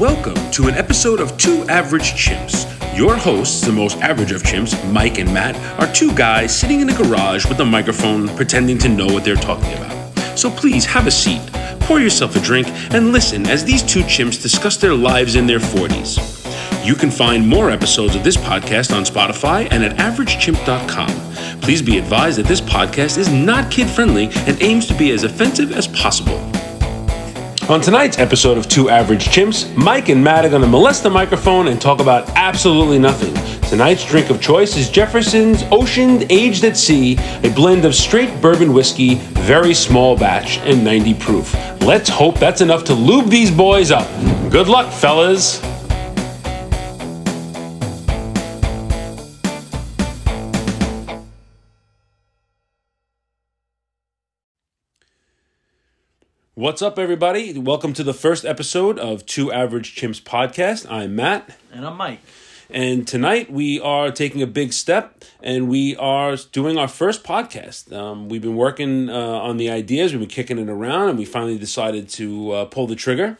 Welcome to an episode of Two Average Chimps. Your hosts, the most average of chimps, Mike and Matt, are two guys sitting in a garage with a microphone pretending to know what they're talking about. So please have a seat, pour yourself a drink, and listen as these two chimps discuss their lives in their 40s. You can find more episodes of this podcast on Spotify and at averagechimp.com. Please be advised that this podcast is not kid-friendly and aims to be as offensive as possible. On tonight's episode of Two Average Chimps, Mike and Matt are going to molest the microphone and talk about absolutely nothing. Tonight's drink of choice is Jefferson's Ocean Aged at Sea, a blend of straight bourbon whiskey, very small batch, and 90 proof. Let's hope that's enough to lube these boys up. Good luck, fellas. What's up, everybody? Welcome to the first episode of Two Average Chimps podcast. I'm Matt. And I'm Mike. And tonight we are taking a big step and we are doing our first podcast. We've been working on the ideas, we've been kicking it around, and we finally decided to pull the trigger.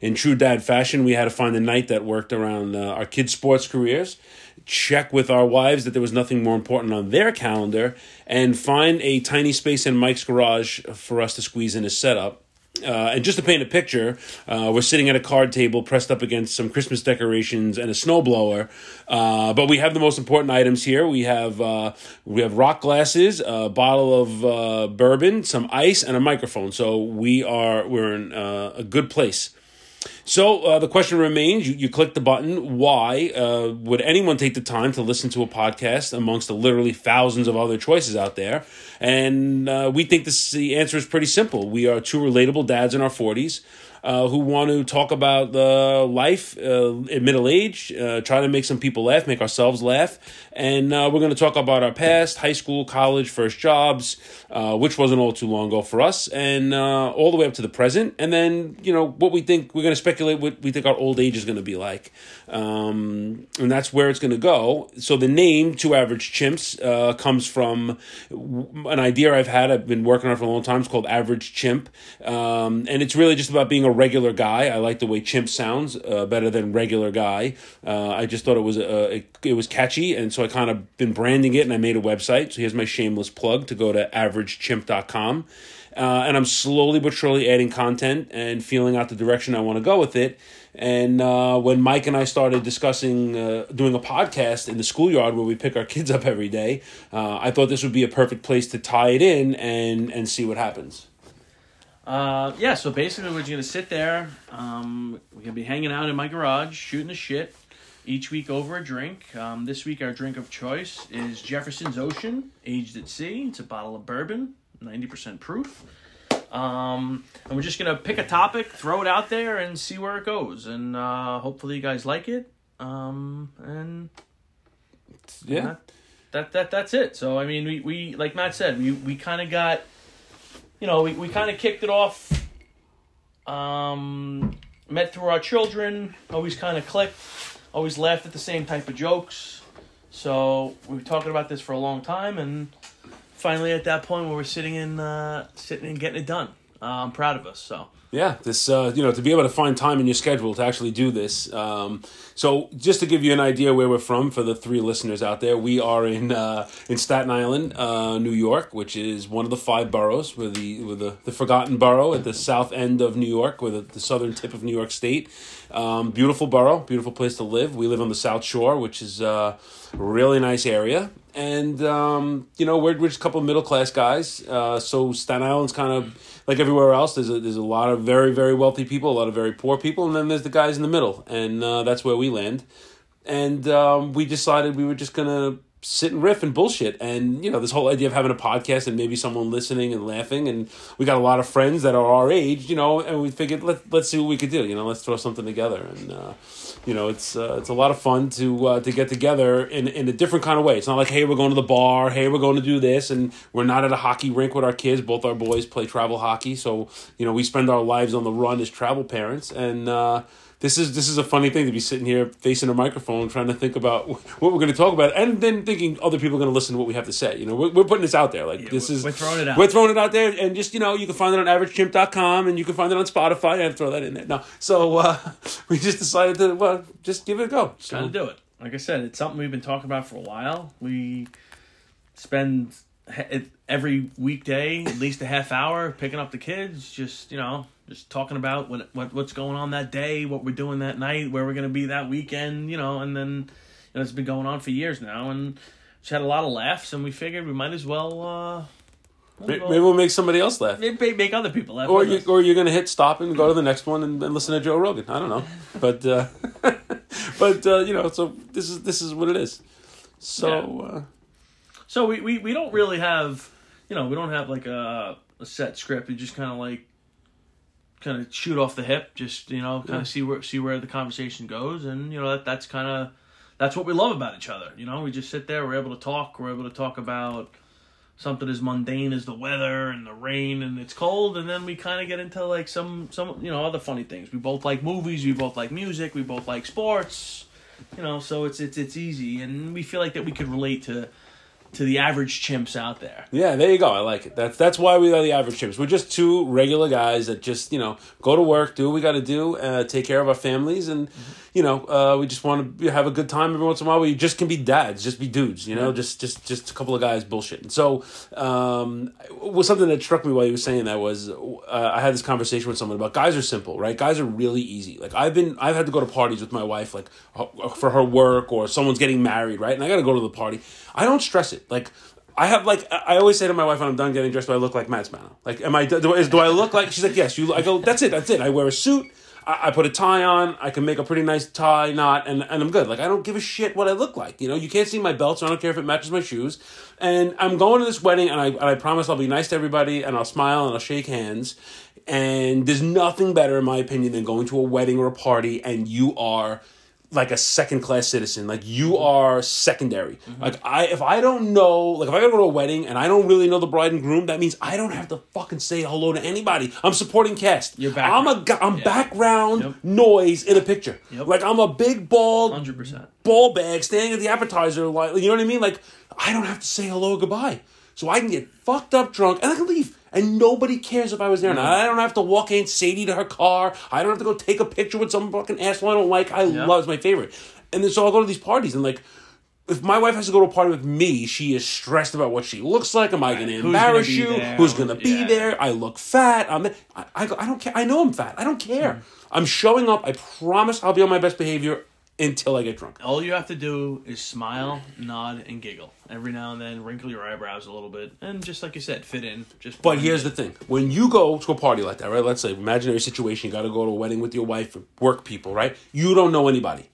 In true dad fashion, we had to find a night that worked around our kids' sports careers, check with our wives that there was nothing more important on their calendar, and find a tiny space in Mike's garage for us to squeeze in a setup. And just to paint a picture, we're sitting at a card table pressed up against some Christmas decorations and a snowblower. But we have the most important items here. We have rock glasses, a bottle of bourbon, some ice, and a microphone. So we're in a good place. So the question remains, you click the button, why would anyone take the time to listen to a podcast amongst the literally thousands of other choices out there? And we think the answer is pretty simple. We are two relatable dads in our 40s who want to talk about life at middle age, try to make some people laugh, make ourselves laugh. And we're going to talk about our past, high school, college, first jobs, which wasn't all too long ago for us, and all the way up to the present. And then, you know, what we think we're going to speculate what we think our old age is going to be like. And that's where it's going to go. So the name Two Average Chimps comes from an idea I've been working on for a long time. It's called Average Chimp. And it's really just about being a regular guy. I like the way chimp sounds better than regular guy. I just thought it was catchy, and so I kind of been branding it, and I made a website. So here's my shameless plug to go to averagechimp.com. And I'm slowly but surely adding content and feeling out the direction I want to go with it. And when Mike and I started discussing doing a podcast in the schoolyard where we pick our kids up every day, I thought this would be a perfect place to tie it in and see what happens. Yeah, so basically we're just going to sit there. We're going to be hanging out in my garage, shooting the shit, each week over a drink. This week our drink of choice is Jefferson's Ocean, Aged at Sea. It's a bottle of bourbon, 90% proof. And we're just going to pick a topic, throw it out there, and see where it goes. And hopefully you guys like it. And yeah, that's it. So, I mean, we like Matt said, we kind of got... You know, we kind of kicked it off, met through our children, always kind of clicked, always laughed at the same type of jokes. So we were talking about this for a long time, and finally at that point where we're sitting and getting it done. I'm proud of us, so. Yeah, this to be able to find time in your schedule to actually do this. So just to give you an idea where we're from for the three listeners out there, we are in Staten Island, New York, which is one of the five boroughs. We're the forgotten borough at the south end of New York, with the southern tip of New York State. Beautiful borough, beautiful place to live. We live on the South Shore, which is a really nice area. And, we're just a couple of middle-class guys. So Staten Island's kind of, like everywhere else, there's a lot of very, very wealthy people, a lot of very poor people, and then there's the guys in the middle. And that's where we land. And we decided we were just going to sit and riff and bullshit. And, you know, this whole idea of having a podcast and maybe someone listening and laughing. And we got a lot of friends that are our age, you know, and we figured, let's see what we could do. You know, let's throw something together. And... it's a lot of fun to get together in a different kind of way. It's not like, hey, we're going to the bar. Hey, we're going to do this. And we're not at a hockey rink with our kids. Both our boys play travel hockey. So, you know, we spend our lives on the run as travel parents. And This is a funny thing to be sitting here facing a microphone trying to think about what we're going to talk about, and then thinking other people are going to listen to what we have to say. You know, we're putting this out there. Like we're throwing it out. We're throwing it out there, and just, you know, you can find it on averagechimp.com, and you can find it on Spotify. I have to throw that in there. No, so we just decided to just give it a go. So, gotta do it. Like I said, it's something we've been talking about for a while. We spend every weekday at least a half hour picking up the kids, just, you know, just talking about what's going on that day, what we're doing that night, where we're going to be that weekend, you know. And then, you know, it's been going on for years now, and just had a lot of laughs, and we figured we might as well maybe we'll make somebody else laugh. Maybe make other people laugh. Or you're going to hit stop and go to the next one and listen to Joe Rogan. I don't know. But you know, so this is what it is. So yeah. So we don't really have, you know, we don't have like a set script. We just kind of shoot off the hip, just, you know, kind of see where the conversation goes, and, you know, that's what we love about each other. You know, we just sit there, we're able to talk about something as mundane as the weather and the rain and it's cold, and then we kind of get into like some, you know, other funny things. We both like movies, we both like music, we both like sports, you know, so it's easy, and we feel like that we could relate to the average chimps out there. Yeah, there you go. I like it. That's why we are the average chimps. We're just two regular guys that just, you know, go to work, do what we got to do, take care of our families, and, you know, we just want to have a good time every once in a while. We just can be dads, just be dudes, you know, just a couple of guys bullshitting. So, something that struck me while you were saying that was I had this conversation with someone about guys are simple, right? Guys are really easy. Like I've had to go to parties with my wife, like for her work or someone's getting married, right? And I got to go to the party. I don't stress it. Like, I always say to my wife when I'm done getting dressed, do I look like Matt Spano? Like, do I look like, she's like, yes, you look. I go, that's it. I wear a suit, I put a tie on, I can make a pretty nice tie knot, and I'm good. Like, I don't give a shit what I look like. You know, you can't see my belt, so I don't care if it matches my shoes. And I'm going to this wedding, and I promise I'll be nice to everybody, and I'll smile, and I'll shake hands. And there's nothing better, in my opinion, than going to a wedding or a party, and you are like a second-class citizen. Like, you are secondary. Mm-hmm. Like, if I gotta go to a wedding and I don't really know the bride and groom, that means I don't have to fucking say hello to anybody. I'm supporting cast. You're background. I'm background noise in a picture. Yep. Like, I'm a big, bald 100%. Ball bag standing at the appetizer line. You know what I mean? Like, I don't have to say hello or goodbye. So I can get fucked up drunk and I can leave. And nobody cares if I was there or not. I don't have to walk Aunt Sadie to her car. I don't have to go take a picture with some fucking asshole I don't like. I love It's my favorite. And then so I'll go to these parties, and like, if my wife has to go to a party with me, she is stressed about what she looks like. Am I going to embarrass you? Who's going to be there? I look fat. I don't care. I know I'm fat. I don't care. I'm showing up. I promise I'll be on my best behavior until I get drunk. All you have to do is smile, nod, and giggle. Every now and then, wrinkle your eyebrows a little bit. And just like you said, fit in. But here's the thing. When you go to a party like that, right? Let's say, imaginary situation. You got to go to a wedding with your wife, work people, right? You don't know anybody.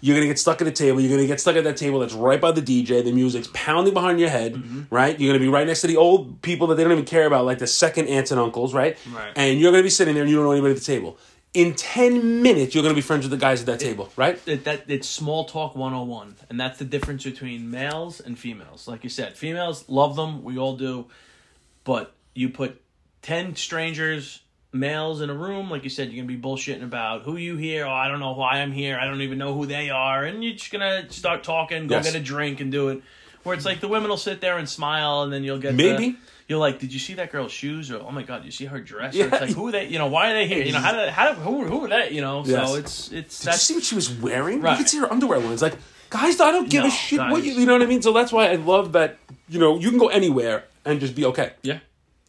You're going to get stuck at a table. You're going to get stuck at that table that's right by the DJ. The music's pounding behind your head, right? You're going to be right next to the old people that they don't even care about, like the second aunts and uncles, right? And you're going to be sitting there and you don't know anybody at the table. In 10 minutes, you're going to be friends with the guys at that table, right? It's small talk 101, and that's the difference between males and females. Like you said, females, love them, we all do, but you put 10 strangers, males, in a room, like you said, you're going to be bullshitting about who you hear, oh, I don't know why I'm here, I don't even know who they are, and you're just going to start talking, go get a drink and do it. Where it's like the women will sit there and smile, and then you'll get you're like, did you see that girl's shoes? Or, oh my God, did you see her dress? Yeah. Or it's like, who are they? You know, why are they here? You know, who are they? You know, so it's. Did you see what she was wearing? Right. You could see her underwear ones. Like, guys, I don't give a shit what you know what I mean? So that's why I love that, you know, you can go anywhere and just be okay. Yeah.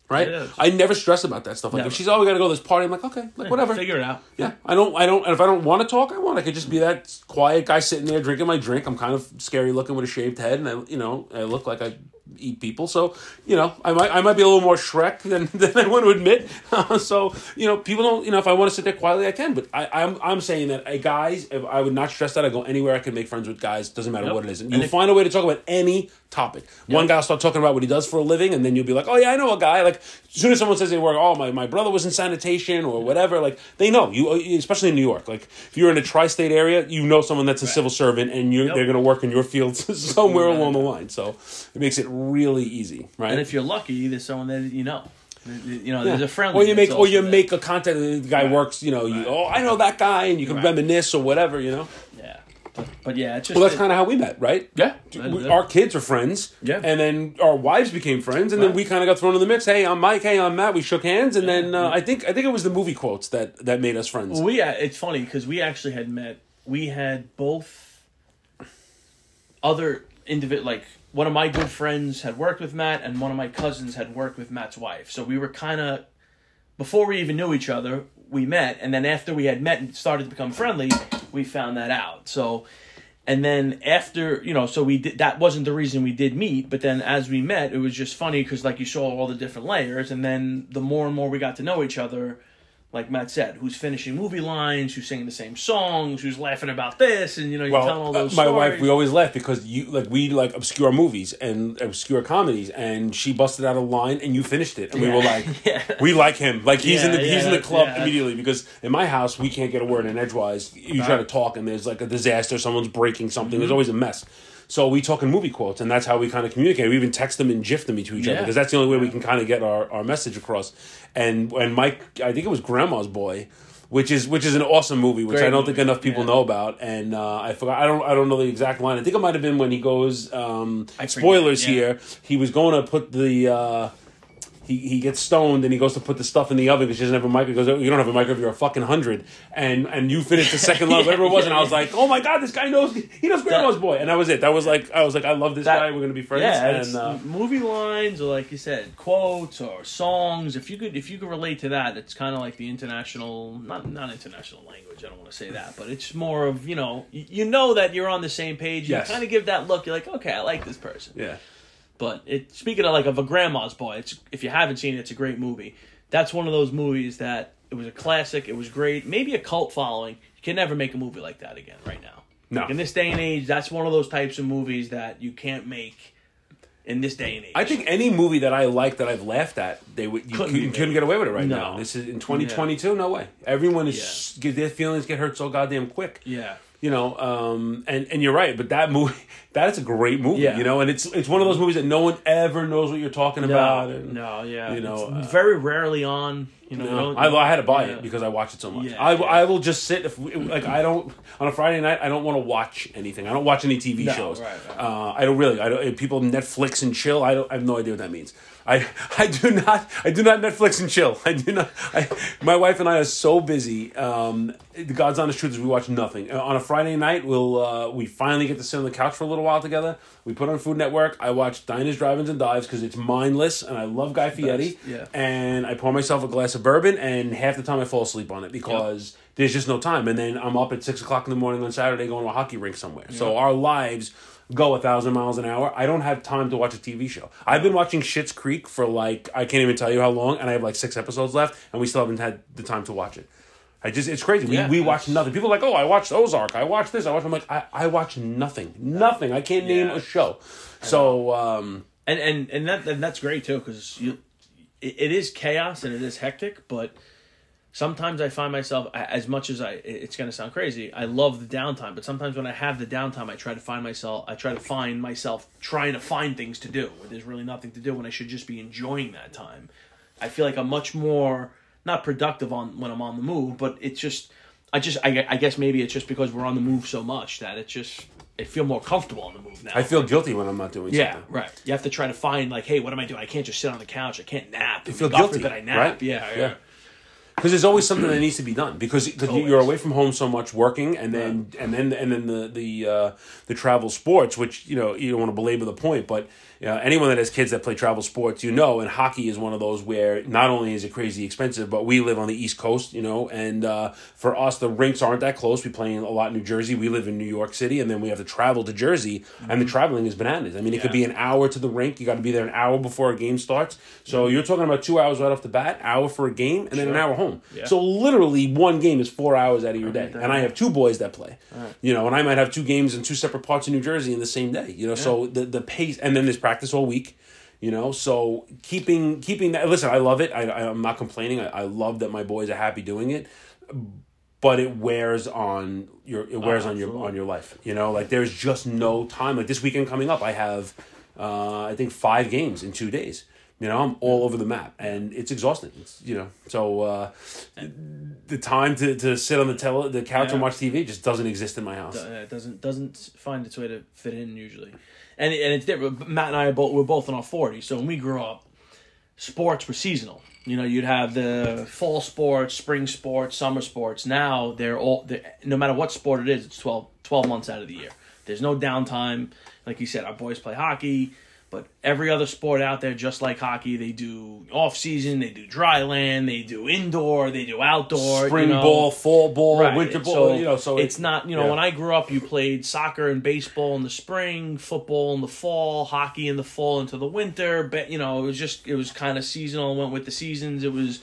Right? I never stress about that stuff. Like, if she's always got to go to this party, I'm like, okay, like, whatever. Figure it out. Yeah. I don't, and if I don't want to talk, I could just be that quiet guy sitting there drinking my drink. I'm kind of scary looking with a shaved head, and I look like I eat people. So, you know, I might be a little more Shrek than I want to admit. So, you know, people don't, you know, if I want to sit there quietly, I can. But I'm saying that guys, if I would not stress that. I go anywhere I can make friends with guys. Doesn't matter what it is. You'll find a way to talk about any topic. Yep. One guy will start talking about what he does for a living, and then you'll be like, oh yeah, I know a guy. Like, as soon as someone says they work, oh, my brother was in sanitation or whatever, like, they know you, especially in New York. Like, if you're in a tri-state area, you know someone that's a civil servant, and they're going to work in your field somewhere along the line. So it makes it really easy, right? And if you're lucky, there's someone that you know. You know, there's a friendliness. Or you make a contact and the guy works, you know, I know that guy, and you can reminisce or whatever, you know? Yeah. But yeah, it's just... Well, that's kind of how we met, right? Yeah. Our kids are friends. Yeah. And then our wives became friends, and then we kind of got thrown in the mix. Hey, I'm Mike. Hey, I'm Matt. We shook hands, and then I think it was the movie quotes that made us friends. Well, it's funny, because we actually had met... We had both other individuals, like... One of my good friends had worked with Matt, and one of my cousins had worked with Matt's wife. So we were kind of, before we even knew each other, we met. And then after we had met and started to become friendly, we found that out. So, and then after, you know, so we did, that wasn't the reason we did meet. But then as we met, it was just funny because, like, you saw all the different layers. And then the more and more we got to know each other, like Matt said, who's finishing movie lines, who's singing the same songs, who's laughing about this, and you know, you're telling all those stories. My wife, we always laugh because we like obscure movies and obscure comedies, and she busted out a line and you finished it, and we were like, we like him, like he's in the club immediately, because in my house we can't get a word in edgewise. You try to talk and there's like a disaster, someone's breaking something, there's always a mess. So we talk in movie quotes, and that's how we kind of communicate. We even text them and GIF them to each other, because that's the only way we can kind of get our message across. And Mike, I think it was Grandma's Boy, which is an awesome movie, which I don't think enough people know about. And I forgot. I don't know the exact line. I think it might have been when he goes. Spoilers here. He was going to put the. He gets stoned and he goes to put the stuff in the oven because she doesn't have a microwave. He goes, you don't have a microwave, you're a fucking 100. And you finished the second level, whatever it was. And I was like, oh my God, this guy knows. He knows Grandma's Boy. And that was it. That was like, I was like, I love this guy. We're going to be friends. Yeah, and movie lines, or like you said, quotes or songs. If you could relate to that, it's kind of like the international, not international language. I don't want to say that, but it's more of, you know that you're on the same page. You kind of give that look. You're like, okay, I like this person. Yeah. But speaking of a Grandma's Boy, if you haven't seen it, it's a great movie. That's one of those movies that it was a classic. It was great. Maybe a cult following. You can never make a movie like that again right now. No. Like in this day and age, that's one of those types of movies that you can't make in this day and age. I think any movie that I like that I've laughed at, you couldn't get away with it right now. This is in 2022. Yeah. No way. Everyone is their feelings get hurt so goddamn quick. Yeah. You know, and you're right, but that movie, that's a great movie, you know, and it's one of those movies that no one ever knows what you're talking about. And, you know, it's very rarely on. You know, I had to buy it because I watch it so much. I will just sit on a Friday night. I don't want to watch anything. I don't watch any TV shows. Right. I don't. People Netflix and chill. I have no idea what that means. I do not Netflix and chill. I do not. My wife and I are so busy. The God's honest truth is we watch nothing. On a Friday night, we finally get to sit on the couch for a little while together. We put on Food Network. I watch Diners, Drive-Ins, and Dives because it's mindless, and I love Guy Fieri. Yeah. And I pour myself a glass of bourbon, and half the time I fall asleep on it because there's just no time. And then I'm up at 6 o'clock in the morning on Saturday going to a hockey rink somewhere. Yeah. So our lives... go 1,000 miles an hour. I don't have time to watch a TV show. I've been watching Schitt's Creek for I can't even tell you how long, and I have 6 episodes left, and we still haven't had the time to watch it. It's crazy. We watch nothing. People are like, oh, I watched Ozark. I watched this. I'm like, I watch nothing. Nothing. I can't name a show. So, and that's great too, because it is chaos and it is hectic, but sometimes I find myself, as much as it's going to sound crazy, I love the downtime, but sometimes when I have the downtime, I try to find myself trying to find things to do where there's really nothing to do when I should just be enjoying that time. I feel like I'm much more, not productive when I'm on the move, but it's just, I guess maybe it's just because we're on the move so much that it's just, I feel more comfortable on the move now. I feel guilty when I'm not doing something. Yeah, right. You have to try to find hey, what am I doing? I can't just sit on the couch. I can't nap. I feel guilty that I nap. Right? Yeah. Because there's always something that needs to be done. Because you're away from home so much, working, and then the travel sports, which you don't want to belabor the point, but anyone that has kids that play travel sports, and hockey is one of those where not only is it crazy expensive, but we live on the East Coast, and for us the rinks aren't that close. We play a lot in New Jersey. We live in New York City, and then we have to travel to Jersey, and the traveling is bananas. I mean, it could be an hour to the rink. You got to be there an hour before a game starts. So you're talking about 2 hours right off the bat, hour for a game, and then an hour home. Yeah. So literally one game is 4 hours out of your day. And I have two boys that play. Right. And I might have two games in two separate parts of New Jersey in the same day. So the pace, and then there's practice all week. So keeping that, listen, I love it. I'm not complaining. I love that my boys are happy doing it. But it wears on your life. There's just no time. This weekend coming up, I have I think 5 games in 2 days. You know, I'm all over the map, and it's exhausting. It's, you know, so the time to sit on the couch and watch TV just doesn't exist in my house. It doesn't find its way to fit in usually, and it's different. Matt and I we're both in our 40s, so when we grew up, sports were seasonal. You know, you'd have the fall sports, spring sports, summer sports. Now they're no matter what sport it is, it's 12 months out of the year. There's no downtime. Like you said, our boys play hockey. But every other sport out there, just like hockey, they do off-season, they do dry land, they do indoor, they do outdoor. Spring ball, fall ball, winter ball. So it's not, when I grew up, you played soccer and baseball in the spring, football in the fall, hockey in the fall into the winter. But, it was kind of seasonal, went with the seasons. It was,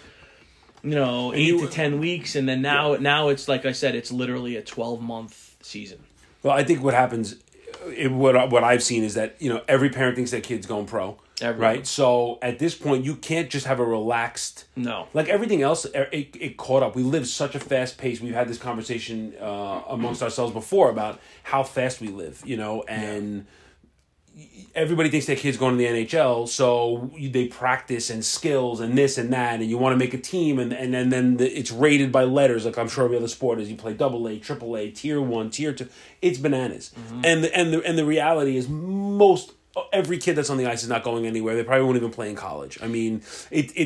8 to 10 weeks. And then now it's, like I said, it's literally a 12-month season. Well, I think what happens... What I've seen is that every parent thinks their kid's going pro, right? So at this point, you can't just have a relaxed like everything else. It caught up. We live such a fast pace. We've had this conversation amongst ourselves before about how fast we live, and everybody thinks their kid's going to the NHL, so they practice and skills and this and that, and you want to make a team, and then it's rated by letters, like I'm sure every other sport is. You play AA, AAA, Tier 1, Tier 2. It's bananas. Mm-hmm. And the reality is every kid that's on the ice is not going anywhere. They probably won't even play in college. I mean,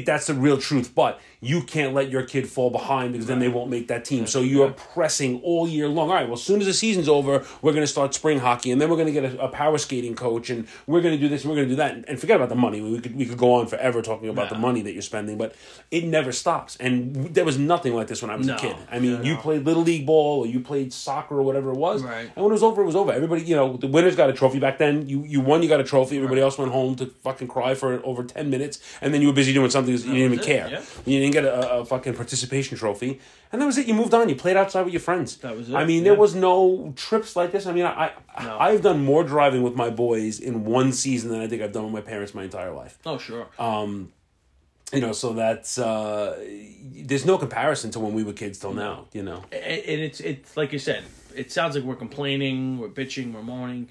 that's the real truth. But you can't let your kid fall behind because then they won't make that team. So you are pressing all year long. All right, well, as soon as the season's over, we're going to start spring hockey, and then we're going to get a power skating coach, and we're going to do this, and we're going to do that. And forget about the money. We could go on forever talking about the money that you're spending, but it never stops. And there was nothing like this when I was a kid. I mean, you played Little League ball, or you played soccer, or whatever it was. Right. And when it was over, it was over. Everybody, the winners got a trophy back then. You won, you got a trophy. Everybody else went home to fucking cry for over 10 minutes, and then you were busy doing something you didn't even care. Yeah. You didn't get a fucking participation trophy, and that was it. You moved on. You played outside with your friends. That was it. I mean, there was no trips like this. I mean, I've done more driving with my boys in one season than I think I've done with my parents my entire life. Oh, sure. So that's there's no comparison to when we were kids till now. And it's like you said. It sounds like we're complaining, we're bitching, we're moaning.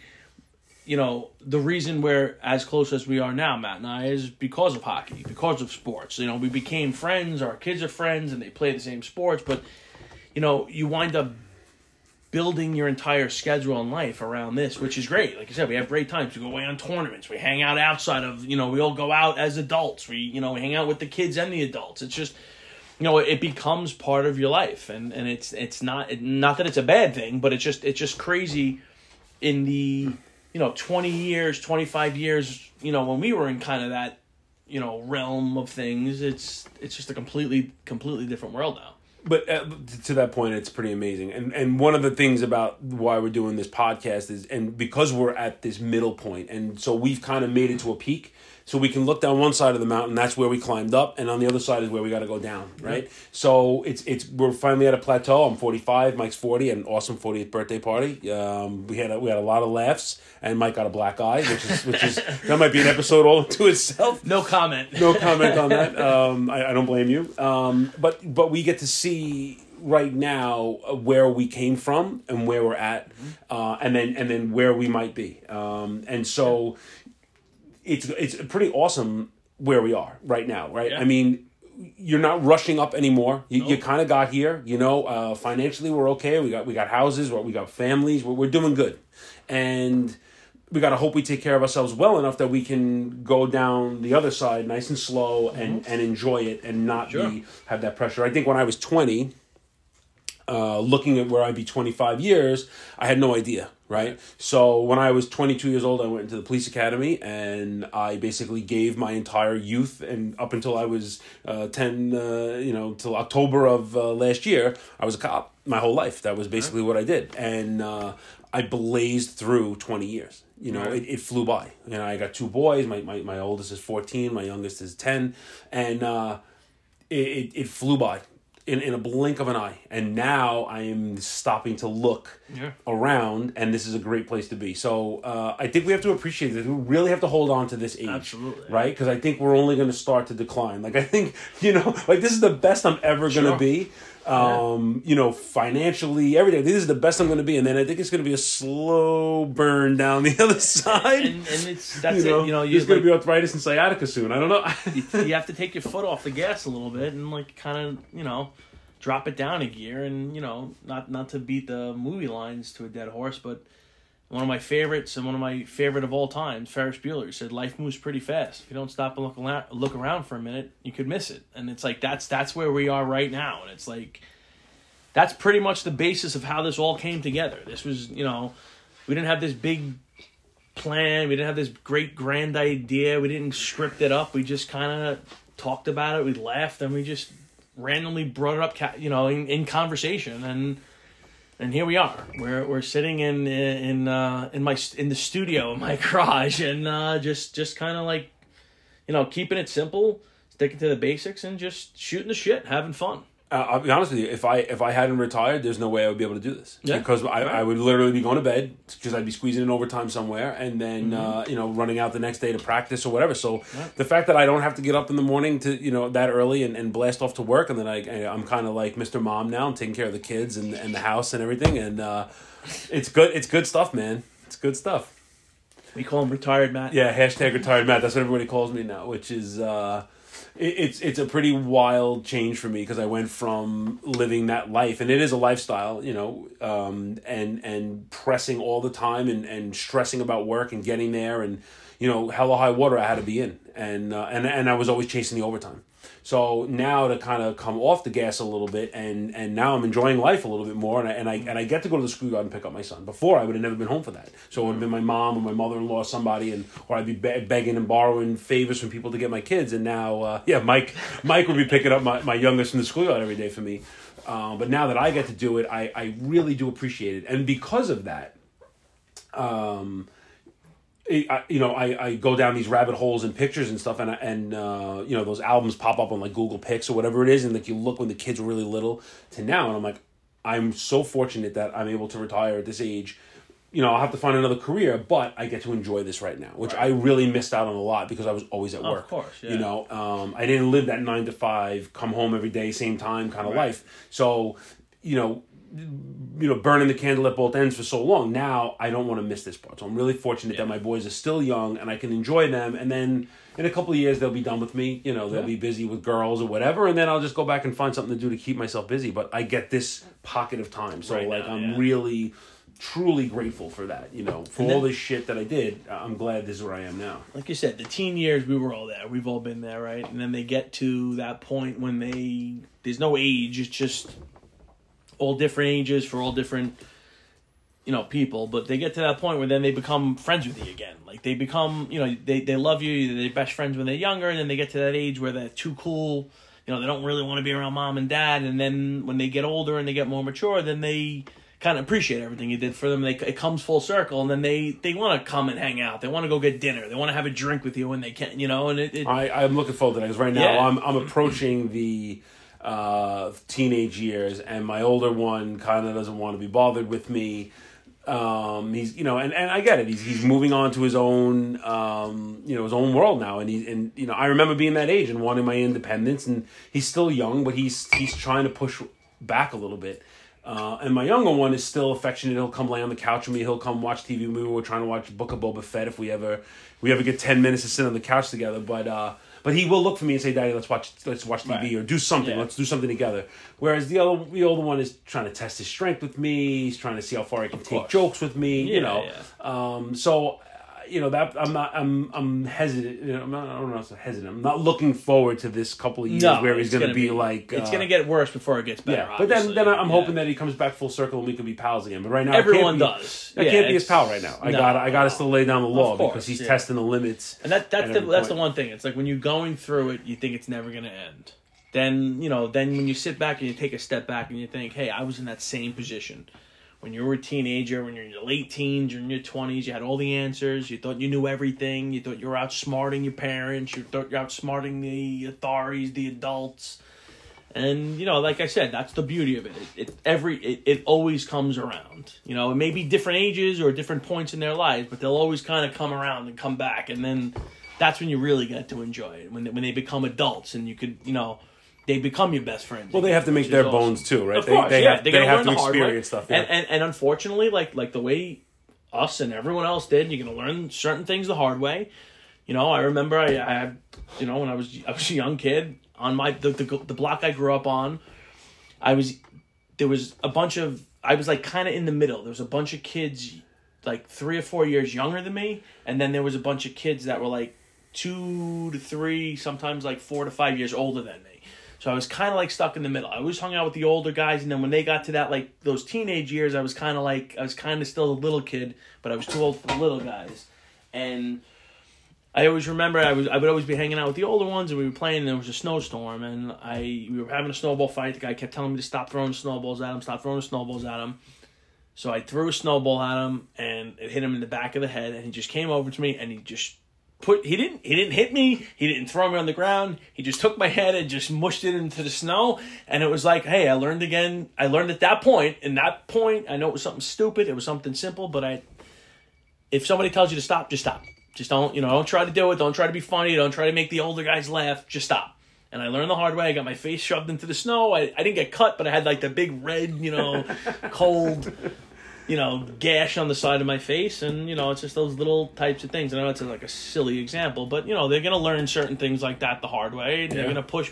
The reason we're as close as we are now, Matt and I, is because of hockey, because of sports. We became friends, our kids are friends, and they play the same sports. But, you wind up building your entire schedule in life around this, which is great. Like you said, we have great times. We go away on tournaments. We hang out outside of, we all go out as adults. We, we hang out with the kids and the adults. It's just... it becomes part of your life, and it's not that it's a bad thing, but it's just crazy. In the 20 years, 25 years, when we were in kind of that realm of things, it's just a completely different world now. But to that point, it's pretty amazing, and one of the things about why we're doing this podcast is, and because we're at this middle point, and so we've kind of made it to a peak. So we can look down one side of the mountain, that's where we climbed up, and on the other side is where we got to go down, right? Mm-hmm. So we're finally at a plateau. I'm 45, Mike's 40, an awesome 48th birthday party. We had a lot of laughs, and Mike got a black eye, which is that might be an episode all to itself. No comment. No comment on that. I don't blame you. But we get to see right now where we came from and where we're at, and then where we might be, and so. It's pretty awesome where we are right now, right? Yeah. I mean, you're not rushing up anymore. You kind of got here, financially we're okay. We got houses, we got families. We're doing good. And we got to hope we take care of ourselves well enough that we can go down the other side nice and slow and enjoy it and not have that pressure. I think when I was 20, looking at where I'd be 25 years, I had no idea. Right. So when I was 22 years old, I went into the police academy, and I basically gave my entire youth, and up until I was 10, till October of last year, I was a cop my whole life. That was basically what I did. And I blazed through 20 years. It flew by. I got two boys. My oldest is 14. My youngest is 10. And it flew by. In a blink of an eye. And now I am stopping to look around, and this is a great place to be. So I think we have to appreciate this. We really have to hold on to this age. Absolutely. Right? Because I think we're only going to start to decline. I think, this is the best I'm ever going to be. you know, financially, everything. This is the best I'm going to be, and then I think it's going to be a slow burn down the other side. And it's that's you know, it. You know, there's going to be arthritis and sciatica soon. I don't know. You have to take your foot off the gas a little bit and like kind of drop it down a gear, and not to beat the movie lines to a dead horse, but one of my favorites and one of my favorite of all time, Ferris Bueller, said, "Life moves pretty fast. If you don't stop and look around for a minute, you could miss it." And it's like that's where we are right now. And it's like that's pretty much the basis of how this all came together. This was, we didn't have this big plan. We didn't have this great grand idea. We didn't script it up. We just kind of talked about it. We laughed and we just randomly brought it up, in conversation and. And here we are. We're sitting in the studio in my garage, and just kind of like, keeping it simple, sticking to the basics, and just shooting the shit, having fun. I'll be honest with you. If I hadn't retired, there's no way I would be able to do this. Yeah. Because I would literally be going to bed because I'd be squeezing in overtime somewhere, and then running out the next day to practice or whatever. So the fact that I don't have to get up in the morning to that early and blast off to work, and then I'm kind of like Mr. Mom now, and taking care of the kids and the house and everything, and it's good. It's good stuff, man. It's good stuff. We call him Retired Matt. Yeah, #RetiredMatt. That's what everybody calls me now, which is. It's a pretty wild change for me because I went from living that life, and it is a lifestyle, and pressing all the time and stressing about work and getting there, and hell or high water I had to be in, and I was always chasing the overtime. So now to kind of come off the gas a little bit, and now I'm enjoying life a little bit more, and I get to go to the schoolyard and pick up my son. Before I would have never been home for that, so it would have been my mom or my mother-in-law, somebody, or I'd be begging and borrowing favors from people to get my kids. And now, Mike would be picking up my youngest from the schoolyard every day for me. But now that I get to do it, I really do appreciate it, and because of that, I go down these rabbit holes in pictures and stuff, and those albums pop up on like Google Pics or whatever it is, and like you look when the kids were really little to now, and I'm like, I'm so fortunate that I'm able to retire at this age. I'll have to find another career, but I get to enjoy this right now, which I really missed out on a lot because I was always at work. Of course, yeah. I didn't live that 9 to 5, come home every day, same time kind of life. So, burning the candle at both ends for so long. Now I don't want to miss this part. So I'm really fortunate that my boys are still young and I can enjoy them. And then in a couple of years, they'll be done with me. They'll be busy with girls or whatever. And then I'll just go back and find something to do to keep myself busy. But I get this pocket of time. So I'm really, truly grateful for that. For all this shit that I did, I'm glad this is where I am now. Like you said, the teen years, we were all there. We've all been there, right? And then they get to that point when there's no age. It's just all different ages for all different, people. But they get to that point where then they become friends with you again. Like they become, they love you. They're best friends when they're younger. And then they get to that age where they're too cool. They don't really want to be around mom and dad. And then when they get older and they get more mature, then they kind of appreciate everything you did for them. It comes full circle. And then they want to come and hang out. They want to go get dinner. They want to have a drink with you when they can, And I'm looking forward to that. Because right now I'm approaching the teenage years, and my older one kind of doesn't want to be bothered with me. He's and I get it. He's moving on to his own his own world now, and I remember being that age and wanting my independence, and he's still young, but he's trying to push back a little bit. And my younger one is still affectionate. He'll come lay on the couch with me. He'll come watch TV. We were trying to watch Book of Boba Fett if we ever get 10 minutes to sit on the couch together, but he will look for me and say, "Daddy, let's watch TV or do something. Yeah. Let's do something together." Whereas the older one is trying to test his strength with me. He's trying to see how far he can take jokes with me. That I'm hesitant. I don't know if I'm hesitant. I'm not looking forward to this couple of years where he's going to be like. It's going to get worse before it gets better. Yeah, but then I'm hoping that he comes back full circle and we can be pals again. But right now, everyone does. I can't be his pal right now. I got to still lay down the law because he's testing the limits. And that's the one thing. It's like when you're going through it, you think it's never going to end. Then then when you sit back and you take a step back and you think, "Hey, I was in that same position." When you were a teenager, when you're in your late teens, you're in your 20s, you had all the answers. You thought you knew everything. You thought you were outsmarting your parents. You thought you're outsmarting the authorities, the adults. And, like I said, that's the beauty of it. It always comes around. It may be different ages or different points in their lives, but they'll always kind of come around and come back. And then that's when you really get to enjoy it, when they become adults and you could, they become your best friends. Well, they have to make their bones too, right? Of course, they have to experience stuff. Yeah. And unfortunately, like the way us and everyone else did, you're gonna learn certain things the hard way. You know, I remember I when I was a young kid on the block I grew up on, I was kind of in the middle. There was a bunch of kids like 3 or 4 years younger than me, and then there was a bunch of kids that were like 2 to 3, sometimes like 4 to 5 years older than me. So I was kind of like stuck in the middle. I always hung out with the older guys, and then when they got to that like those teenage years, I was kind of still a little kid, but I was too old for the little guys. And I always remember I would always be hanging out with the older ones, and we were playing, and there was a snowstorm, and we were having a snowball fight. The guy kept telling me to stop throwing snowballs at him. So I threw a snowball at him, and it hit him in the back of the head, and he just came over to me, and he didn't hit me, he didn't throw me on the ground, he just took my head and just mushed it into the snow. And it was like, hey, I learned at that point. And that point, I know it was something stupid, it was something simple, but if somebody tells you to stop, just stop. Just don't try to do it. Don't try to be funny. Don't try to make the older guys laugh. Just stop. And I learned the hard way. I got my face shoved into the snow. I didn't get cut, but I had like the big red, cold, gash on the side of my face. And, it's just those little types of things. And I know it's like a silly example, but, they're going to learn certain things like that the hard way. They're going to push.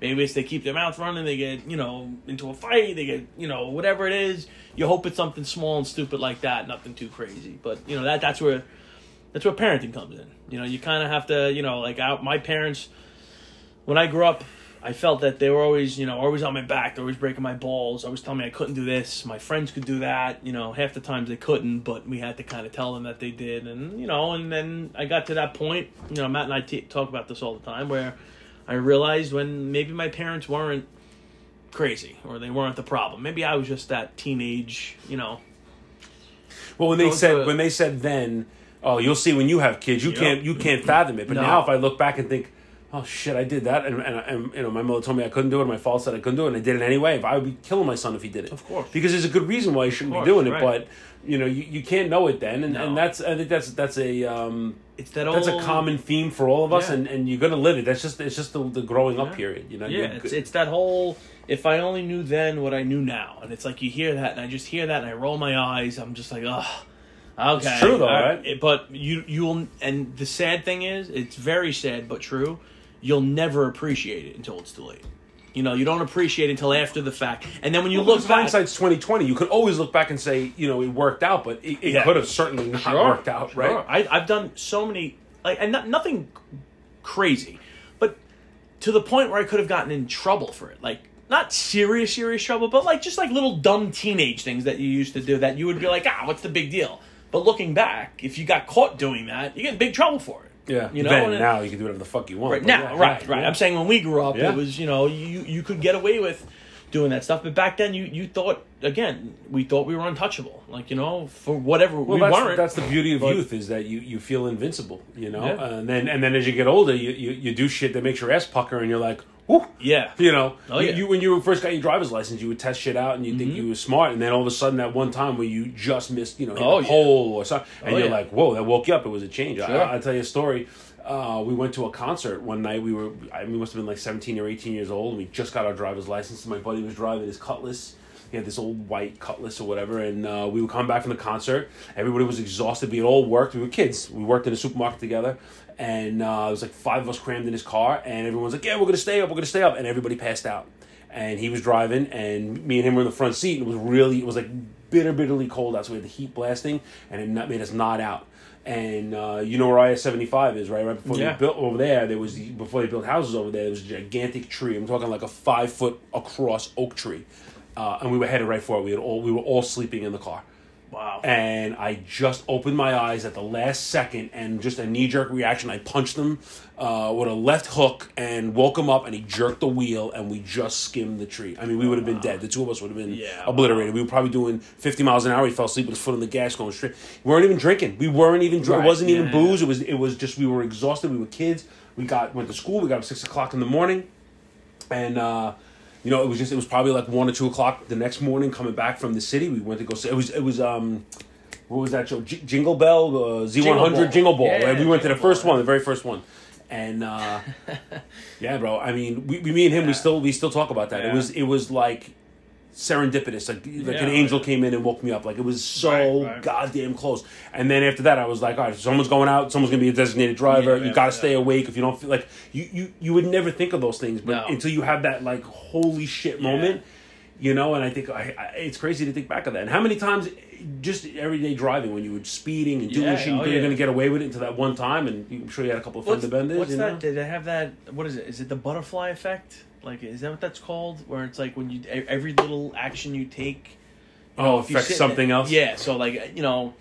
Maybe if they keep their mouth running, they get, into a fight. They get, whatever it is. You hope it's something small and stupid like that. Nothing too crazy. But, that's where parenting comes in. You kind of have to, my parents, when I grew up, I felt that they were always, always on my back. They're always breaking my balls. Always telling me I couldn't do this. My friends could do that. Half the times they couldn't, but we had to kind of tell them that they did. And, and then I got to that point, Matt and I talk about this all the time, where I realized when maybe my parents weren't crazy or they weren't the problem. Maybe I was just that teenage, Well, when they said then... Oh, you'll see when you have kids. You can't fathom it. But now if I look back and think, oh, shit, I did that. And my mother told me I couldn't do it. My father said I couldn't do it. And I did it anyway. I would be killing my son if he did it. Of course. Because there's a good reason why he shouldn't be doing it. But, you can't know it then. And I think that's a... It's a common theme for all of us. Yeah. And you're going to live it. It's just the growing up period. It's that whole... If I only knew then what I knew now. And it's like you hear that. And I just hear that. And I roll my eyes. I'm just like, ugh. Okay. It's true though, right? But you'll, and the sad thing is, it's very sad but true, you'll never appreciate it until it's too late. You don't appreciate it until after the fact. And then when you look back, hindsight's 20/20. You could always look back and say, it worked out, but it could have certainly not worked out, right? Sure. I've done so many, nothing crazy, but to the point where I could have gotten in trouble for it, like. Not serious trouble, but just little dumb teenage things that you used to do that you would be like, what's the big deal? But looking back, if you got caught doing that, you get in big trouble for it. Yeah. Then, now you can do whatever the fuck you want. Right now. I'm saying when we grew up, it was, you could get away with doing that stuff. But back then, you thought, again, we thought we were untouchable. For whatever, we weren't. That's the beauty of youth, is that you feel invincible, Yeah. And then as you get older, you do shit that makes your ass pucker, and you're like, ooh. Yeah. You when you first got your driver's license, you would test shit out and you think you were smart, and then all of a sudden that one time where you just missed, hit a hole or something, and you're like, whoa, that woke you up. It was a change. Sure. I'll tell you a story. We went to a concert one night. We must have been like 17 or 18 years old, and we just got our driver's license. My buddy was driving his Cutlass. He had this old white Cutlass or whatever, and we would come back from the concert. Everybody was exhausted. We had all worked. We were kids. We worked in a supermarket together, and it was like five of us crammed in his car, and everyone's like, yeah, we're going to stay up, and everybody passed out. And he was driving, and me and him were in the front seat, and it was like bitterly cold out, so we had the heat blasting, and it made us nod out. And you know where IS-75 is, right? Right before they built over there, before they built houses over there, there was a gigantic tree. I'm talking like a 5-foot-across oak tree. And we were headed right for it. We were all sleeping in the car. Wow. And I just opened my eyes at the last second, and just a knee-jerk reaction. I punched him with a left hook and woke him up, and he jerked the wheel, and we just skimmed the tree. I mean, we would have been dead. The two of us would have been obliterated. We were probably doing 50 miles an hour. He fell asleep with his foot on the gas going straight. We weren't even drinking. It wasn't even booze. It was just we were exhausted. We were kids. We went to school. We got up 6 o'clock in the morning, and... it was probably like 1 or 2 o'clock the next morning. Coming back from the city, we went to go. What was that show? Jingle Ball, Z100, Jingle Ball. Yeah, right? We went to the very first one, And yeah, bro. I mean, me and him, we still talk about that. Yeah. It was like serendipitous. Like an angel came in and woke me up. Like, it was so goddamn close. And then after that, I was like, all right, if someone's going out, someone's gonna be a designated driver. You gotta stay awake. If you don't feel like you would never think of those things, but until you have that like holy shit moment, you know. And I think it's crazy to think back of that. And how many times, just everyday driving, when you were speeding and doing shit, you thought you were going to get away with it until that one time, and I'm sure you had a couple of fender benders. What's that? Know? Did it have that? What is it? Is it the butterfly effect? Like, is that what that's called? Where it's like when you every little action you take, you affects something else. Yeah. So like, you know,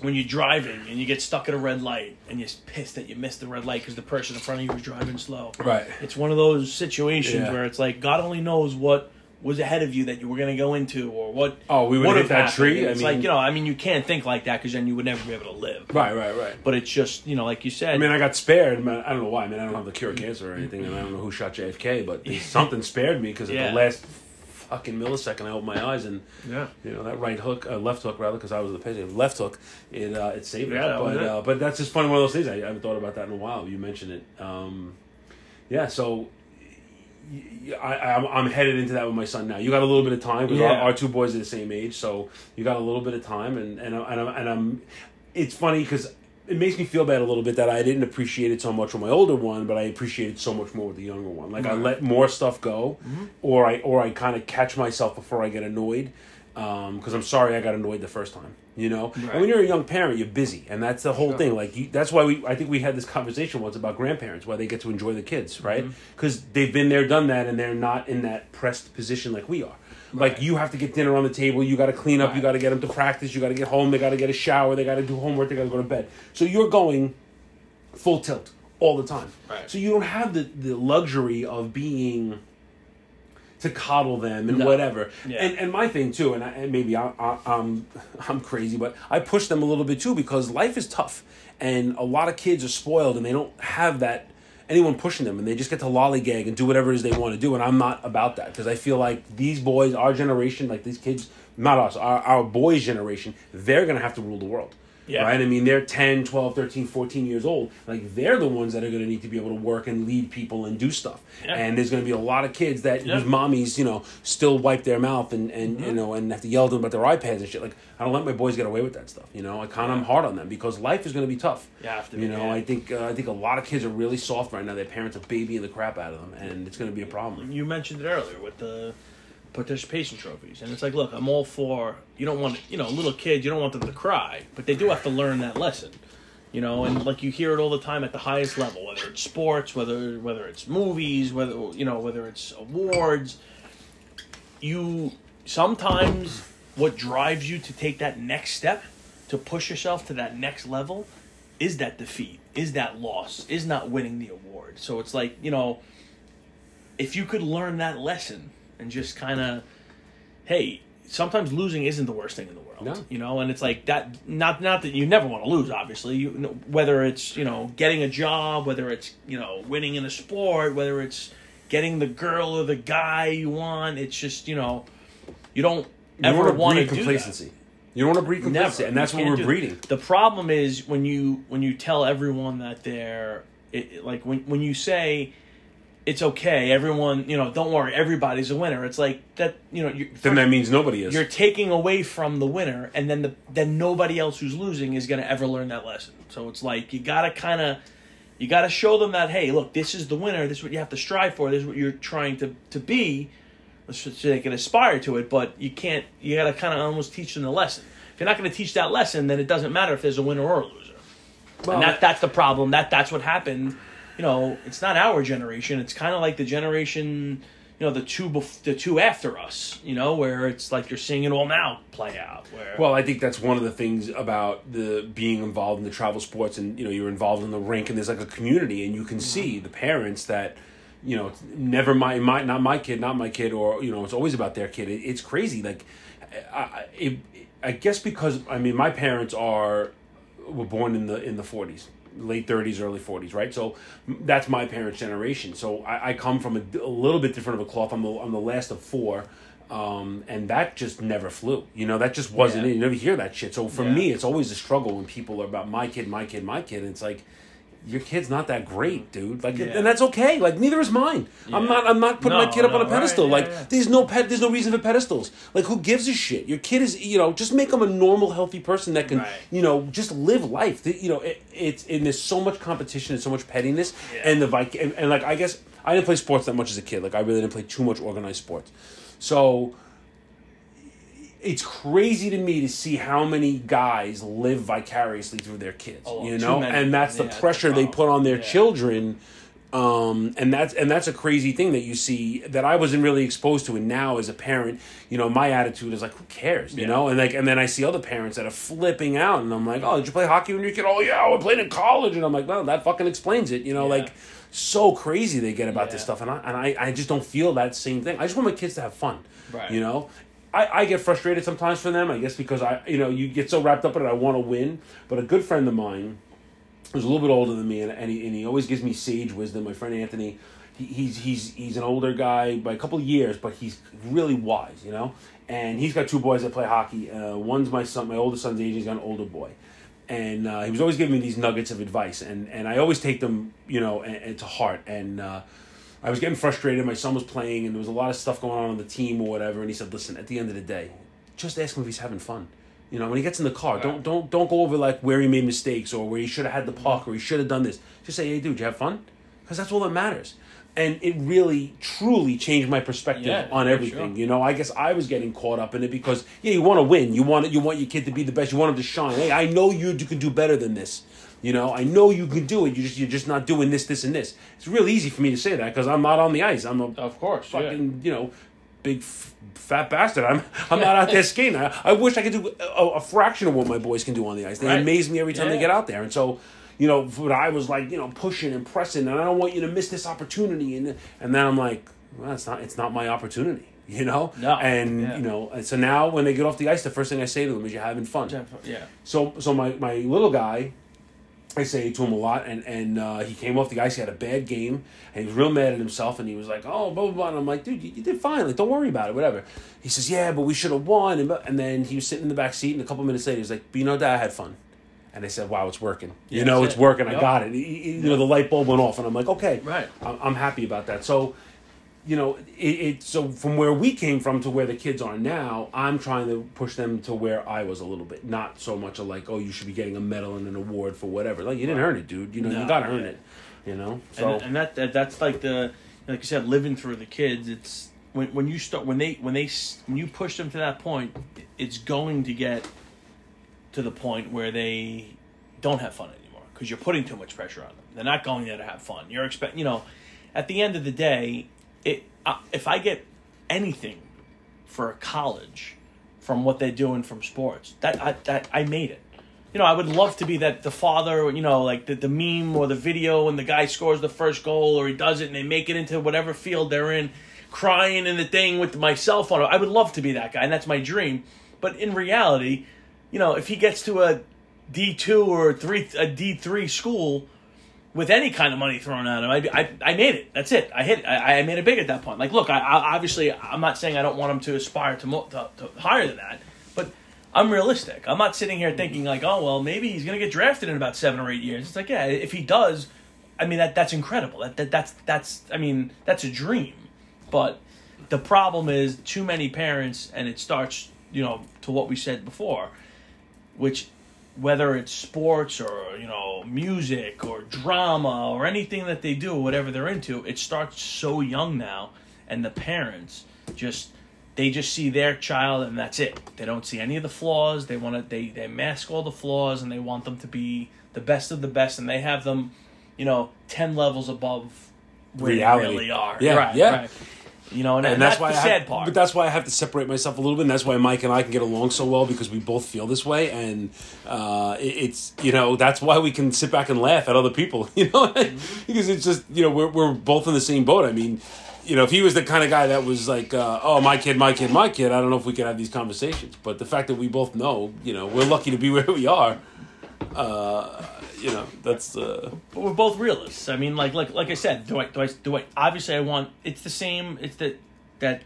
when you're driving and you get stuck at a red light and you're pissed that you missed the red light because the person in front of you was driving slow. Right. It's one of those situations where it's like God only knows what was ahead of you that you were going to go into, or what? Oh, we would have hit that tree. And it's you can't think like that because then you would never be able to live. Right. But it's just, you know, like you said. I mean, I got spared. I don't know why. I mean, I don't have the cure of cancer or anything, and I don't know who shot JFK, but something spared me because at the last fucking millisecond, I opened my eyes, and you know, that left hook, because I was the patient. Left hook, it saved me. Yeah, but that's just funny. One of those things. I haven't thought about that in a while. You mentioned it. So. I'm headed into that with my son now. You got a little bit of time because our two boys are the same age, so you got a little bit of time. And I'm. It's funny because it makes me feel bad a little bit that I didn't appreciate it so much with my older one, but I appreciated so much more with the younger one. Like I let more stuff go, or I kind of catch myself before I get annoyed. Because I'm sorry I got annoyed the first time, you know? Right. And when you're a young parent, you're busy. And that's the whole thing. Like, that's why I think we had this conversation once about grandparents, why they get to enjoy the kids, right? Because they've been there, done that, and they're not in that pressed position like we are. Right. Like, you have to get dinner on the table, you got to clean up, you got to get them to practice, you got to get home, they got to get a shower, they got to do homework, they got to go to bed. So you're going full tilt all the time. Right. So you don't have the luxury of being... to coddle them and whatever. Yeah. And my thing too, and maybe I'm crazy, but I push them a little bit too because life is tough and a lot of kids are spoiled and they don't have that anyone pushing them and they just get to lollygag and do whatever it is they want to do. And I'm not about that because I feel like these boys, our generation, like these kids, not us, our boys' generation, they're going to have to rule the world. Yeah. Right? I mean, they're 10, 12, 13, 14 years old. Like, they're the ones that are going to need to be able to work and lead people and do stuff. Yeah. And there's going to be a lot of kids that whose mommies, you know, still wipe their mouth and you know, and have to yell at them about their iPads and shit. Like, I don't let my boys get away with that stuff, you know? I kind of am hard on them because life is going to be tough. You have to be, I think a lot of kids are really soft right now. Their parents are babying the crap out of them, and it's going to be a problem. You mentioned it earlier with the... participation trophies, and it's like, look, I'm all for, you don't want, you know, little kids, you don't want them to cry, but they do have to learn that lesson, you know. And like, you hear it all the time at the highest level, whether it's sports, whether it's movies, whether, you know, whether it's awards. You sometimes, what drives you to take that next step, to push yourself to that next level, is that defeat, is that loss, is not winning the award. So it's like, you know, if you could learn that lesson. And just kind of, hey, sometimes losing isn't the worst thing in the world, you know. And it's like that. Not that you never want to lose, obviously. You know, whether it's, you know, getting a job, whether it's, you know, winning in a sport, whether it's getting the girl or the guy you want. It's just, you know, you don't ever want to do complacency. You don't want to breed complacency, never. And that's what we're breeding. The problem is when you tell everyone that they're like when you say. It's okay, everyone, you know, don't worry, everybody's a winner. It's like that, you know. Then that means nobody is. You're taking away from the winner, and then nobody else who's losing is going to ever learn that lesson. So it's like you got to show them that, hey, look, this is the winner. This is what you have to strive for. This is what you're trying to be, so they can aspire to it. But you can't. You got to kind of almost teach them the lesson. If you're not going to teach that lesson, then it doesn't matter if there's a winner or a loser. Well, and that's the problem. That's what happened. You know, it's not our generation. It's kind of like the generation, you know, the two after us, you know, where it's like you're seeing it all now play out. Well, I think that's one of the things about the being involved in the travel sports and, you know, you're involved in the rink and there's like a community and you can see the parents that, you know, never my not my kid or, you know, it's always about their kid. It's crazy. Like, I guess because, I mean, my parents were born in the 40s. Late 30s, early 40s, right? So that's my parents' generation. So I come from a little bit different of a cloth. I'm the last of four, and that just never flew. You know, that just wasn't it. You never hear that shit. So for me, it's always a struggle when people are about my kid, and it's like, your kid's not that great, dude. Like, and that's okay. Like, neither is mine. Yeah. I'm not putting my kid up on a pedestal. Right? There's no reason for pedestals. Like, who gives a shit? Your kid is, just make them a normal, healthy person that can, just live life. And there's so much competition and so much pettiness, and I guess I didn't play sports that much as a kid. Like, I really didn't play too much organized sports, so. It's crazy to me to see how many guys live vicariously through their kids, and that's the pressure they put on their children, and that's a crazy thing that you see that I wasn't really exposed to, and now as a parent, my attitude is like, who cares, and then I see other parents that are flipping out, and I'm like, oh, did you play hockey when you were a kid? Oh yeah, I played in college, and I'm like, well, that fucking explains it, so crazy they get about this stuff, and I just don't feel that same thing. I just want my kids to have fun, right. I get frustrated sometimes for them, I guess, because you get so wrapped up in it, I want to win. But a good friend of mine who's a little bit older than me, and he always gives me sage wisdom, my friend Anthony. He's an older guy by a couple of years, but he's really wise, And he's got two boys that play hockey. One's my son, my older son's age, he's got an older boy. And he was always giving me these nuggets of advice, and I always take them, and to heart. And I was getting frustrated. My son was playing, and there was a lot of stuff going on the team or whatever. And he said, "Listen, at the end of the day, just ask him if he's having fun. When he gets in the car, don't go over like where he made mistakes or where he should have had the puck or he should have done this. Just say, hey, dude, did you have fun? Because that's all that matters." And it really, truly changed my perspective on everything. Sure. I guess I was getting caught up in it because you want to win. You want your kid to be the best. You want him to shine. Hey, I know you can do better than this. I know you can do it. You're just not doing this. It's real easy for me to say that because I'm not on the ice. I'm big fat bastard. I'm not out there skating. I wish I could do a fraction of what my boys can do on the ice. They amaze me every time they get out there. And so, but I was like, pushing and pressing, and I don't want you to miss this opportunity. And then I'm like, well, it's not my opportunity. No. And so now when they get off the ice, the first thing I say to them is, "You're having fun." Yeah. So my little guy. I say to him a lot, and he came off the ice, he had a bad game, and he was real mad at himself, and he was like, oh, blah, blah, blah, and I'm like, dude, you did fine, like, don't worry about it, whatever. He says, yeah, but we should have won, and then he was sitting in the back seat, and a couple minutes later, he was like, but Dad, I had fun. And I said, wow, it's working. It's working, I got it. The light bulb went off, and I'm like, okay, right. I'm happy about that. So, so from where we came from to where the kids are now, I'm trying to push them to where I was a little bit. Not so much of like, oh, you should be getting a medal and an award for whatever. Like, you didn't earn it, dude. You got to earn it, So. And that's like the, like you said, living through the kids. It's when you start, when you push them to that point, it's going to get to the point where they don't have fun anymore because you're putting too much pressure on them. They're not going there to have fun. You're expecting, at the end of the day, if I get anything for a college from what they're doing from sports, that I made it. I would love to be that the father, like the meme or the video when the guy scores the first goal or he does it and they make it into whatever field they're in, crying in the thing with my cell phone. I would love to be that guy, and that's my dream. But in reality, if he gets to a D2 or a D3 school, with any kind of money thrown at him, I made it. That's it. I hit it. I made it big at that point. Like, look, I obviously, I'm not saying I don't want him to aspire to higher than that, but I'm realistic. I'm not sitting here thinking like, oh, well, maybe he's going to get drafted in about 7 or 8 years. It's like, yeah, if he does, I mean, that's incredible. That's a dream. But the problem is too many parents, and it starts, to what we said before, which whether it's sports or, music or drama or anything that they do, whatever they're into, it starts so young now, and the parents just see their child and that's it. They don't see any of the flaws. They want to, they mask all the flaws, and they want them to be the best of the best, and they have them, 10 levels above where reality. They really are. Yeah, right, yeah. Right. And that's why the sad part. But that's why I have to separate myself a little bit, and that's why Mike and I can get along so well, because we both feel this way, and it's that's why we can sit back and laugh at other people, because it's just, we're both in the same boat. I mean, if he was the kind of guy that was like, oh, my kid, I don't know if we could have these conversations. But the fact that we both know, we're lucky to be where we are, that's. But we're both realists. I mean, like I said, do I? Obviously, I want. It's the same. It's that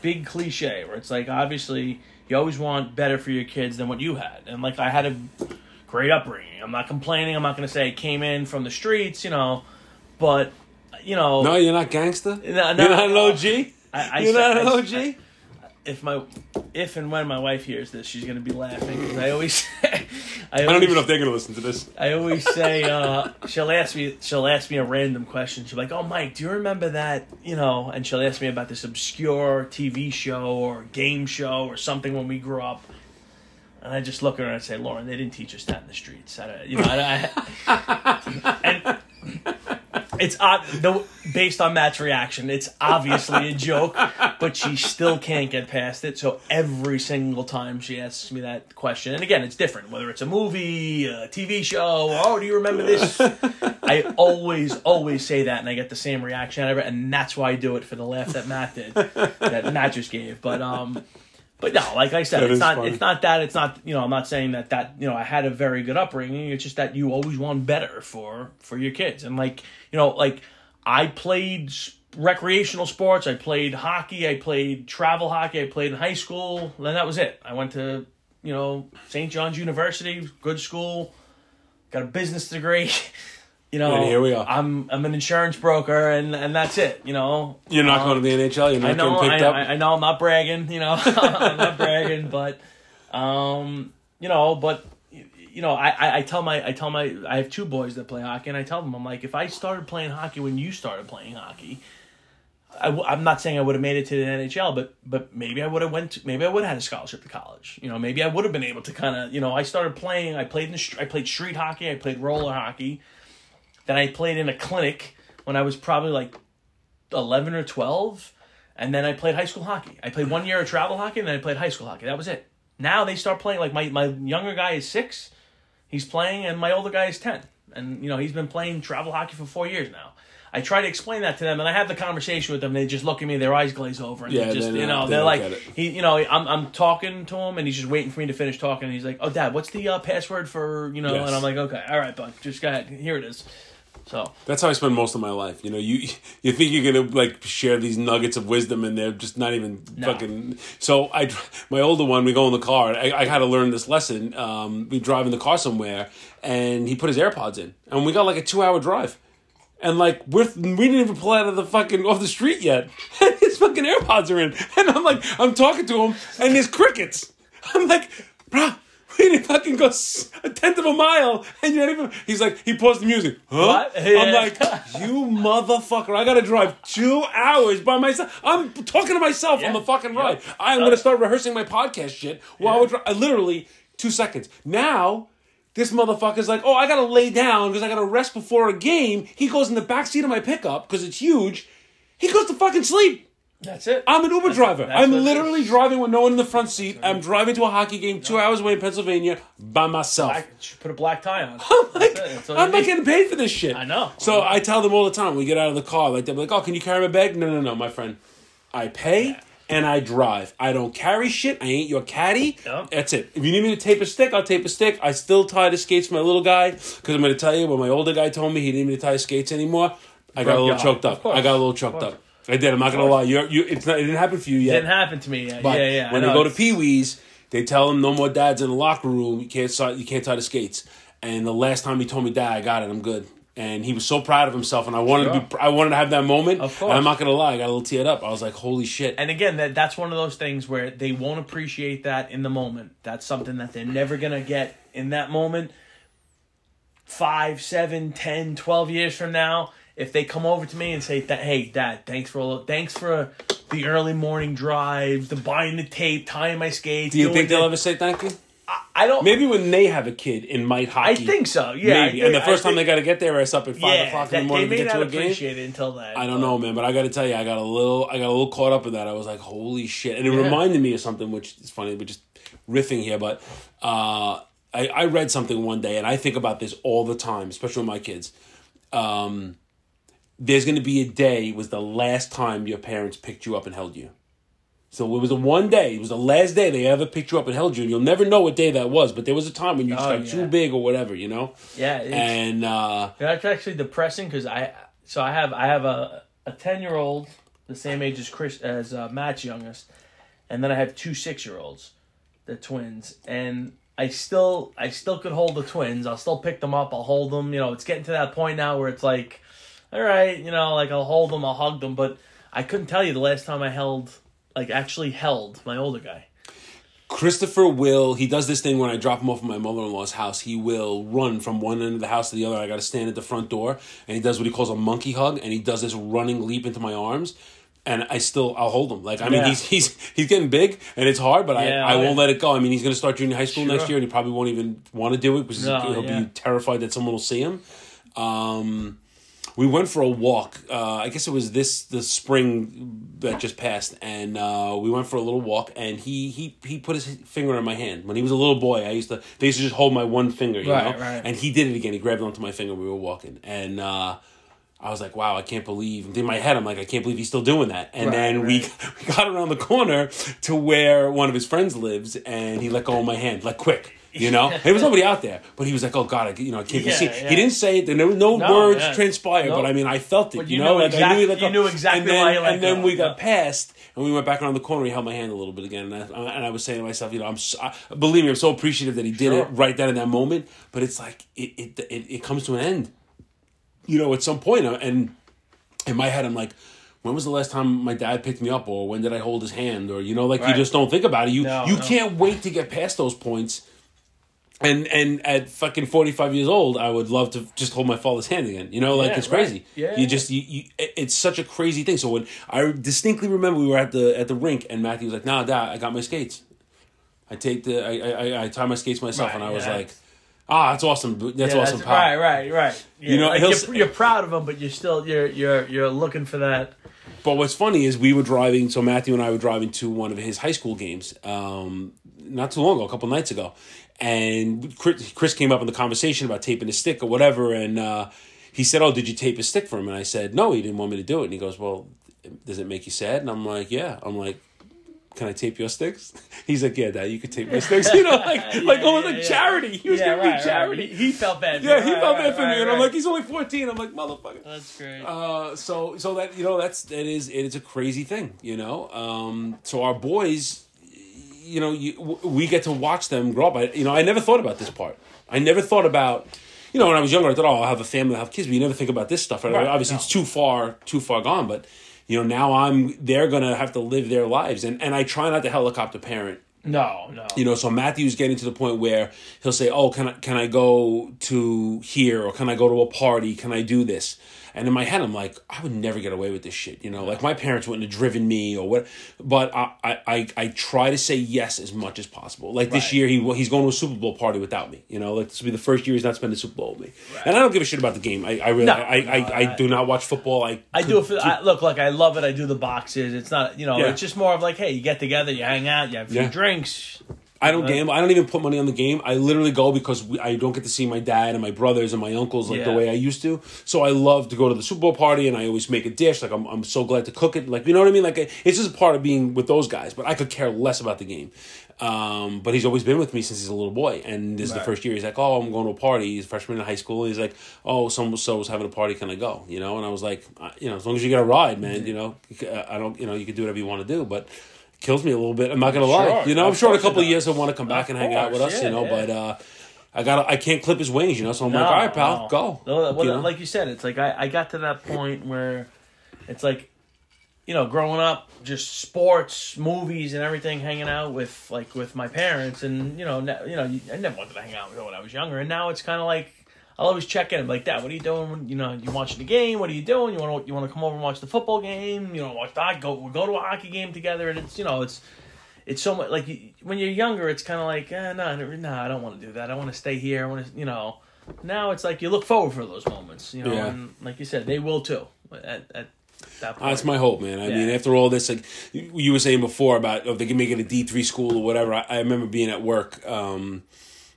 big cliche where it's like, obviously, you always want better for your kids than what you had. And like, I had a great upbringing. I'm not complaining. I'm not going to say I came in from the streets, you know, but, you know. No, you're not gangster? No, you're not an OG? You're not an OG? If and when my wife hears this, she's going to be laughing. Cause I always say... I don't even know if they're going to listen to this. I always say, she'll ask me a random question. She'll be like, oh, Mike, do you remember that, you know, and she'll ask me about this obscure TV show or game show or something when we grew up. And I just look at her and I say, Lauren, they didn't teach us that in the streets. And it's based on Matt's reaction, it's obviously a joke, but she still can't get past it. So every single time she asks me that question, and again, it's different, whether it's a movie, a TV show, oh, do you remember this? I always say that, and I get the same reaction out of it, and that's why I do it, for the laugh that Matt did, that Matt just gave. But no, like I said, it's not that, you know, I'm not saying that, you know, I had a very good upbringing. It's just that you always want better for your kids. And like, you know, like I played recreational sports. I played hockey. I played travel hockey. I played in high school. Then that was it. I went to, you know, St. John's University, good school, got a business degree. You know, and here we are. I'm an insurance broker, and that's it. You know, you're not going to the NHL. You're not getting picked up. I know. I'm not bragging. You know, I'm not bragging, but you know, I tell my I have two boys that play hockey, and I tell them, I'm like, if I started playing hockey when you started playing hockey, I'm not saying I would have made it to the NHL, but maybe I would have maybe I would have had a scholarship to college. You know, maybe I would have been able to kind of, you know, I started playing. I played street hockey. I played roller hockey. That I played in a clinic when I was probably like 11 or 12. And then I played high school hockey. I played 1 year of travel hockey, and then I played high school hockey. That was it. Now they start playing. Like my younger guy is 6. He's playing, and my older guy is 10. And, you know, he's been playing travel hockey for 4 years now. I try to explain that to them, and I have the conversation with them. They just look at me, their eyes glaze over, and they just, you know, they're like, he, you know, I'm talking to him, and he's just waiting for me to finish talking. And he's like, oh, Dad, what's the password for, you know? Yes. And I'm like, okay, all right, bud, just go ahead. Here it is. So that's how I spend most of my life. You know, you think you're gonna like share these nuggets of wisdom, and they're just not even fucking. So my older one, we go in the car. I had to learn this lesson. We drive in the car somewhere, and he put his AirPods in, and we got like a 2-hour drive, and like we didn't even pull out of the fucking off the street yet. And his fucking AirPods are in, and I'm like, I'm talking to him, and there's crickets. I'm like, bro. He didn't fucking go a tenth of a mile, and you didn't even. He's like, he paused the music. Huh? Yeah. I'm like, you motherfucker! I gotta drive 2 hours by myself. I'm talking to myself on the fucking ride. I'm gonna start rehearsing my podcast shit while I would drive. Literally 2 seconds. Now, this motherfucker's like, oh, I gotta lay down because I gotta rest before a game. He goes in the backseat of my pickup because it's huge. He goes to fucking sleep. That's it. I'm an Uber driver. I'm literally driving with no one in the front seat. I'm driving to a hockey game 2 hours away in Pennsylvania by myself. I should put a black tie on. I'm not getting paid for this shit. I know. So I tell them all the time, we get out of the car, like they're like, oh, can you carry my bag? No, my friend. I pay and I drive. I don't carry shit. I ain't your caddy. Yep. That's it. If you need me to tape a stick, I'll tape a stick. I still tie the skates for my little guy because I'm going to tell you what my older guy told me. He didn't need me to tie skates anymore. I got a little choked up. I did. I'm not going to lie. It didn't happen for you yet. It didn't happen to me yet. But yeah. When they go to Pee Wee's, they tell them no more dads in the locker room. You can't tie the skates. And the last time he told me, Dad, I got it. I'm good. And he was so proud of himself. And I wanted to have that moment. Of course. And I'm not going to lie. I got a little teared up. I was like, holy shit. And again, that's one of those things where they won't appreciate that in the moment. That's something that they're never going to get in that moment. 5, 7, 10, 12 years from now. If they come over to me and say, hey, Dad, thanks for the early morning drive, the buying the tape, tying my skates. Do you think they'll ever say thank you? I don't. Maybe when they have a kid in Mike hockey. I think so, yeah. Maybe. And the first time they got to get their ass up at 5 o'clock in the morning to get to a game. They may not appreciate it until then. I don't know, man, but I got to tell you, I got a little caught up in that. I was like, holy shit. And it reminded me of something, which is funny. We're just riffing here, but I read something one day, and I think about this all the time, especially with my kids. There's going to be a day was the last time your parents picked you up and held you. So it was the one day. It was the last day they ever picked you up and held you. And you'll never know what day that was. But there was a time when you just got too big or whatever, you know? Yeah. And that's actually depressing because I have a 10-year-old the same age as Matt's youngest. And then I have two 6-year-olds, the twins. And I still could hold the twins. I'll still pick them up. I'll hold them. You know, it's getting to that point now where it's like, all right, you know, like I'll hold them, I'll hug them. But I couldn't tell you the last time I actually held my older guy. Christopher will, he does this thing when I drop him off at my mother-in-law's house. He will run from one end of the house to the other. I got to stand at the front door, and he does what he calls a monkey hug, and he does this running leap into my arms. And I'll hold him. Like, I mean, he's getting big, and it's hard, but I won't let it go. I mean, he's going to start junior high school next year, and he probably won't even want to do it because he'll be terrified that someone will see him. We went for a walk. I guess it was the spring that just passed, and we went for a little walk, and he put his finger in my hand. When he was a little boy, they used to just hold my one finger, you know? Right. And he did it again. He grabbed onto my finger when we were walking, and... I was like, wow, I can't believe... In my head, I'm like, I can't believe he's still doing that. And we got around the corner to where one of his friends lives, and he let go of my hand, like, quick, you know? There was nobody out there. But he was like, oh, God, I can't see. Yeah. He didn't say it. There were no words transpired, but, I mean, I felt it, you know? You knew exactly why he let go. And then we got past, and we went back around the corner, he held my hand a little bit again. And I was saying to myself, you know, believe me, I'm so appreciative that he did it right then in that moment. But it's like, it comes to an end. You know, at some point, and in my head, I'm like, when was the last time my dad picked me up, or when did I hold his hand, or, you know, like, you just don't think about it. You can't wait to get past those points. And at fucking 45 years old, I would love to just hold my father's hand again. You know, like, it's crazy. Yeah. You just it's such a crazy thing. So when I distinctly remember, we were at the rink, and Matthew was like, "Nah, Dad, I got my skates. I tie my skates myself," and I was like. Ah, that's awesome. That's awesome. Pop. Right. Yeah. You know, like you're proud of him, but you're still you're looking for that. But what's funny is we were driving. So Matthew and I were driving to one of his high school games, not too long ago, a couple nights ago, and Chris came up in the conversation about taping his stick or whatever, and he said, "Oh, did you tape his stick for him?" And I said, "No, he didn't want me to do it." And he goes, "Well, does it make you sad?" And I'm like, "Yeah." I'm like, "Can I tape your sticks?" He's like, "Yeah, Dad, you could tape my sticks." You know, like almost like charity. He was going to be charity. Right. He felt bad. Yeah, he felt bad for me. And I'm like, he's only 14. I'm like, motherfucker. That's great. So that, you know, it is a crazy thing, you know. So our boys, you know, we get to watch them grow up. I never thought about this part. I never thought about, you know, when I was younger, I thought, oh, I'll have a family, I'll have kids. But you never think about this stuff. Right? Right. Obviously, it's too far gone, but... You know, now they're going to have to live their lives. And I try not to helicopter parent. No. You know, so Matthew's getting to the point where he'll say, oh, can I go to here? Or can I go to a party? Can I do this? And in my head, I'm like, I would never get away with this shit. You know, like my parents wouldn't have driven me or what. But I try to say yes as much as possible. Like this year, he's going to a Super Bowl party without me. You know, like this will be the first year he's not spending the Super Bowl with me. Right. And I don't give a shit about the game. I really do not watch football. I love it. I do the boxes. It's not, you know, it's just more of like, hey, you get together, you hang out, you have a few drinks. I don't gamble. I don't even put money on the game. I literally go because I don't get to see my dad and my brothers and my uncles the way I used to. So I love to go to the Super Bowl party, and I always make a dish. Like I'm so glad to cook it. Like, you know what I mean? Like it's just a part of being with those guys. But I could care less about the game. But he's always been with me since he's a little boy, and this is the first year. He's like, oh, I'm going to a party. He's a freshman in high school. He's like, oh, so was having a party. Can I go? You know? And I was like, you know, as long as you get a ride, man. You know, I don't. You know, you can do whatever you want to do, but. Kills me a little bit. I'm not gonna lie. You know, I'm sure in a couple of years he'll want to come back and hang out with us. You know, but I can't clip his wings. You know, so I'm like, all right, pal, go. No, well, like you said, it's like I got to that point where it's like, you know, growing up, just sports, movies, and everything, hanging out with my parents, and you know, I never wanted to hang out with them when I was younger, and now it's kind of like I'll always check in. I'm like, Dad, what are you doing? You know, you watching the game? What are you doing? You want to come over and watch the football game? You know, watch that. We'll go to a hockey game together. And it's, you know, it's so much like when you're younger, it's kind of like, no, I don't want to do that. I want to stay here. I want to, you know. Now it's like you look forward for those moments, you know. Yeah. And like you said, they will too. At that point. That's my hope, man. I mean, after all this, like you were saying before about if they can make it a D3 school or whatever. I remember being at work.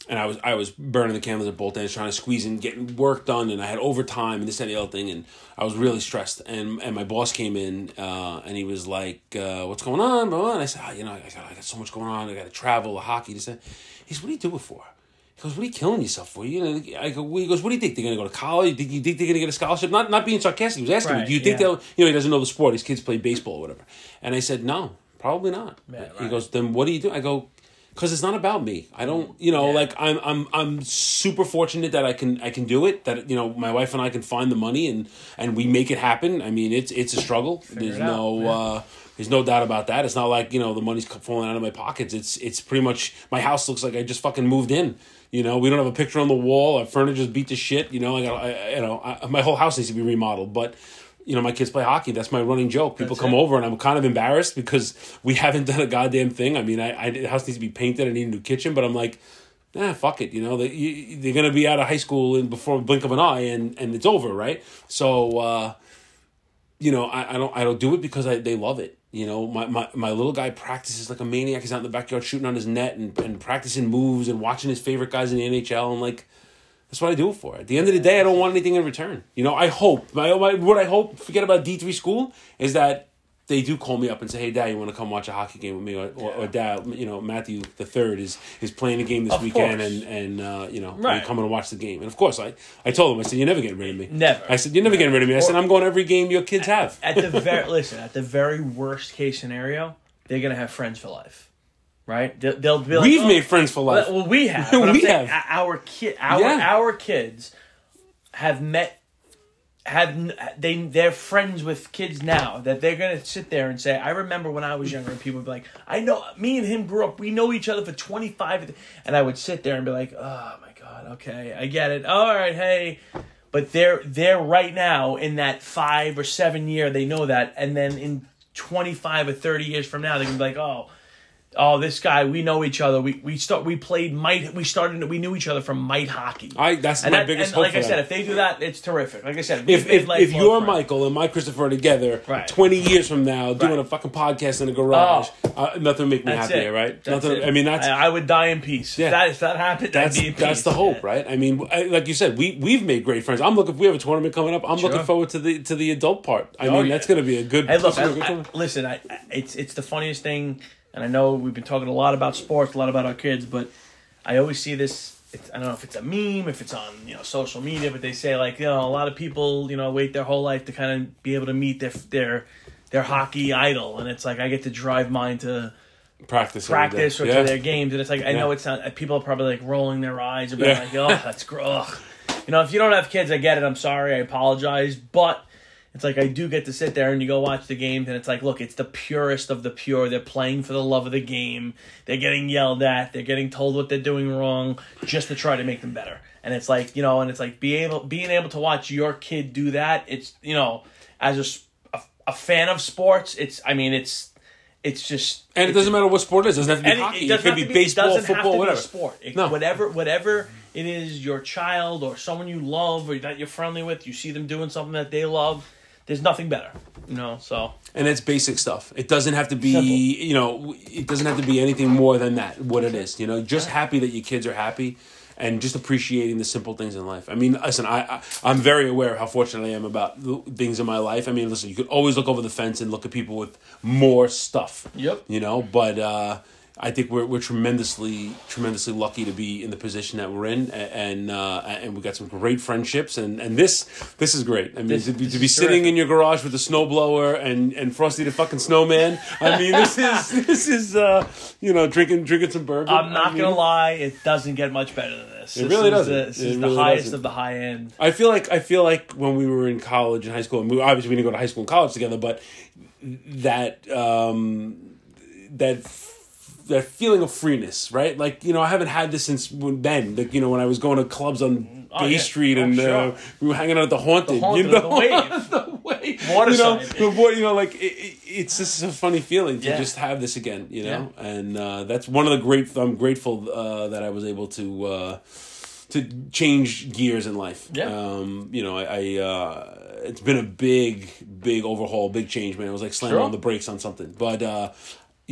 And I was burning the candles at both ends, trying to squeeze in, getting work done, and I had overtime and this and the other thing, and I was really stressed. And my boss came in, and he was like, "What's going on?" And I said, "Oh, you know, I got so much going on. I got to travel, hockey." This. He said, "What do you do it for?" He goes, "What are you killing yourself for?" You know, he goes, "What do you think they're gonna go to college? Do you think they're gonna get a scholarship?" Not being sarcastic, he was asking me, "Do you think they'll?" You know, he doesn't know the sport. His kids play baseball or whatever, and I said, "No, probably not." Yeah, right. He goes, "Then what do you do?" I go. Because it's not about me. I don't, you know, like I'm super fortunate that I can do it. That, you know, my wife and I can find the money and we make it happen. I mean, it's a struggle. There's no doubt about that. It's not like, you know, the money's falling out of my pockets. It's pretty much, my house looks like I just fucking moved in. You know, we don't have a picture on the wall. Our furniture's beat to shit. You know, my whole house needs to be remodeled, but. You know, my kids play hockey. That's my running joke. People come over and I'm kind of embarrassed because we haven't done a goddamn thing. I mean, the house needs to be painted. I need a new kitchen. But I'm like, nah, fuck it. You know, they're going to be out of high school and before a blink of an eye and it's over, right? So, you know, I don't do it because they love it. You know, my little guy practices like a maniac. He's out in the backyard shooting on his net and practicing moves and watching his favorite guys in the NHL. I'm like... That's what I do it for. At the end of the day, I don't want anything in return. You know, I hope. What I hope, forget about D3 school, is that they do call me up and say, hey, Dad, you want to come watch a hockey game with me? Or Dad, you know, Matthew the Third is playing a game this weekend and you know, right. Coming to watch the game. And, of course, I told him, I said, you're never getting rid of me. Never. I said, you're never getting rid of me. I said, I'm going to every game your kids have. At the very worst case scenario, they're going to have friends for life. Right? They'll be like, we've made friends for life. Well, we have. But I'm saying our kids have they're friends with kids now that they're going to sit there and say, I remember when I was younger and people would be like, I know, me and him grew up, we know each other for 25, and I would sit there and be like, oh my God, okay, I get it. All right, hey. But they're right now in that 5 or 7 year, they know that, and then in 25 or 30 years from now, they're going to be like, Oh, this guy, we know each other. We knew each other from Mite hockey. That's my biggest hope. Like I said, if they do that, it's terrific. Like I said, if you're friends. Michael and my Christopher together, 20 years from now, doing a fucking podcast in a garage, nothing would make me happier, right? I would die in peace. Yeah. If that happened, that's the hope, right? I mean, like you said, we've made great friends. We have a tournament coming up. I'm looking forward to the adult part. That's going to be a good. Hey, look, it's the funniest thing. And I know we've been talking a lot about sports, a lot about our kids, but I always see this. I don't know if it's a meme, if it's on social media, but they say like a lot of people wait their whole life to kind of be able to meet their hockey idol, and it's like I get to drive mine to practice or to their games, and it's like I know it's not. People are probably like rolling their eyes and being like, oh, that's gross. If you don't have kids, I get it. I'm sorry, I apologize, but. It's like I do get to sit there and you go watch the games and it's like, look, it's the purest of the pure. They're playing for the love of the game. They're getting yelled at. They're getting told what they're doing wrong just to try to make them better. And it's like, being able to watch your kid do that. It's, as a fan of sports, it's just... And it doesn't matter what sport it is. It doesn't have to be hockey. It could be baseball, football, whatever. It doesn't have to be a sport. Whatever it is, your child or someone you love or that you're friendly with, you see them doing something that they love... There's nothing better, so. And it's basic stuff. It doesn't have to be, it doesn't have to be anything more than that, what it is, Just happy that your kids are happy and just appreciating the simple things in life. I mean, listen, I'm very aware of how fortunate I am about things in my life. I mean, listen, you could always look over the fence and look at people with more stuff. Yep. But I think we're tremendously lucky to be in the position that we're in, and we got some great friendships, and this is great. I mean, to be sitting in your garage with a snowblower and Frosty the fucking snowman. I mean, this is drinking some bourbon. I'm not gonna lie, it doesn't get much better than this. This is the highest of the high end. I feel like when we were in college and high school, and obviously we didn't go to high school and college together, but that feeling of freeness, right? Like, I haven't had this since then. Like, when I was going to clubs on Bay Street we were hanging out at the Haunted. The Wave. Waterside. It's just a funny feeling to just have this again, And that's one of the great... I'm grateful that I was able to change gears in life. Yeah. It's been a big overhaul, big change, man. It was like slamming on the brakes on something. But...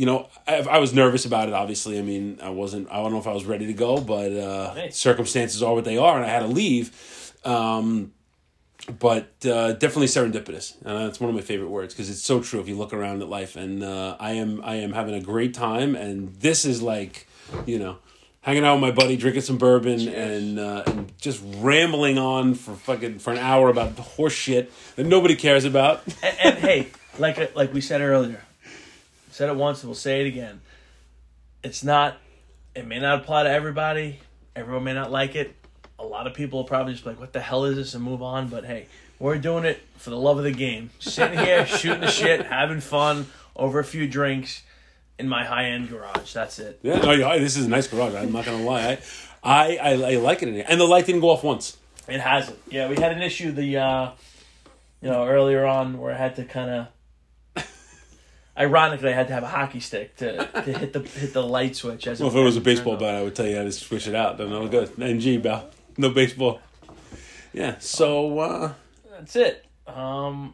I was nervous about it, obviously. I mean, I don't know if I was ready to go, but circumstances are what they are, and I had to leave. But definitely serendipitous. And that's one of my favorite words because it's so true if you look around at life. And I am having a great time. And this is like, hanging out with my buddy, drinking some bourbon, and just rambling on for an hour about the horse shit that nobody cares about. and hey, like we said earlier, said it once and we'll say it again. It's not It may not apply to everybody. Everyone may not like it. A lot of people will probably just be like, what the hell is this, and move on. But hey, we're doing it for the love of the game. Sitting here, shooting the shit, having fun over a few drinks in my high-end garage. That's it. Yeah, no, this is a nice garage. I'm not going to lie. I like it in here. And the light didn't go off once. It hasn't. Yeah, we had an issue earlier on where I had to kind of, ironically, I had to have a hockey stick to hit the light switch. As well, if it was a baseball bat, I would tell you how to switch it out. Then I was good. NG, pal. No baseball. Yeah, so that's it. So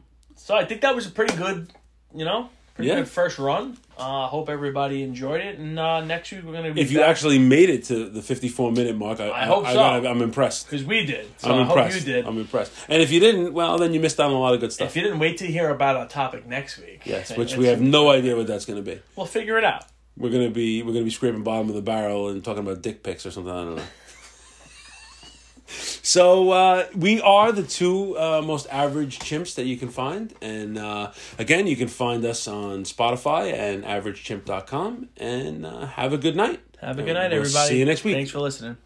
I think that was a pretty good, good first run. I hope everybody enjoyed it. And next week we're going to be back. You actually made it to the 54-minute mark, I hope so. I'm impressed. Because we did. So I'm impressed. Hope you did. I'm impressed. And if you didn't, well, then you missed out on a lot of good stuff. If you didn't, wait to hear about our topic next week. Yes, which we have no idea what that's going to be. We'll figure it out. We're gonna be scraping bottom of the barrel and talking about dick pics or something. I don't know. So we are the two most average chimps that you can find. And again, you can find us on Spotify and averagechimp.com. And have a good night. Have a good night, everybody. See you next week. Thanks for listening.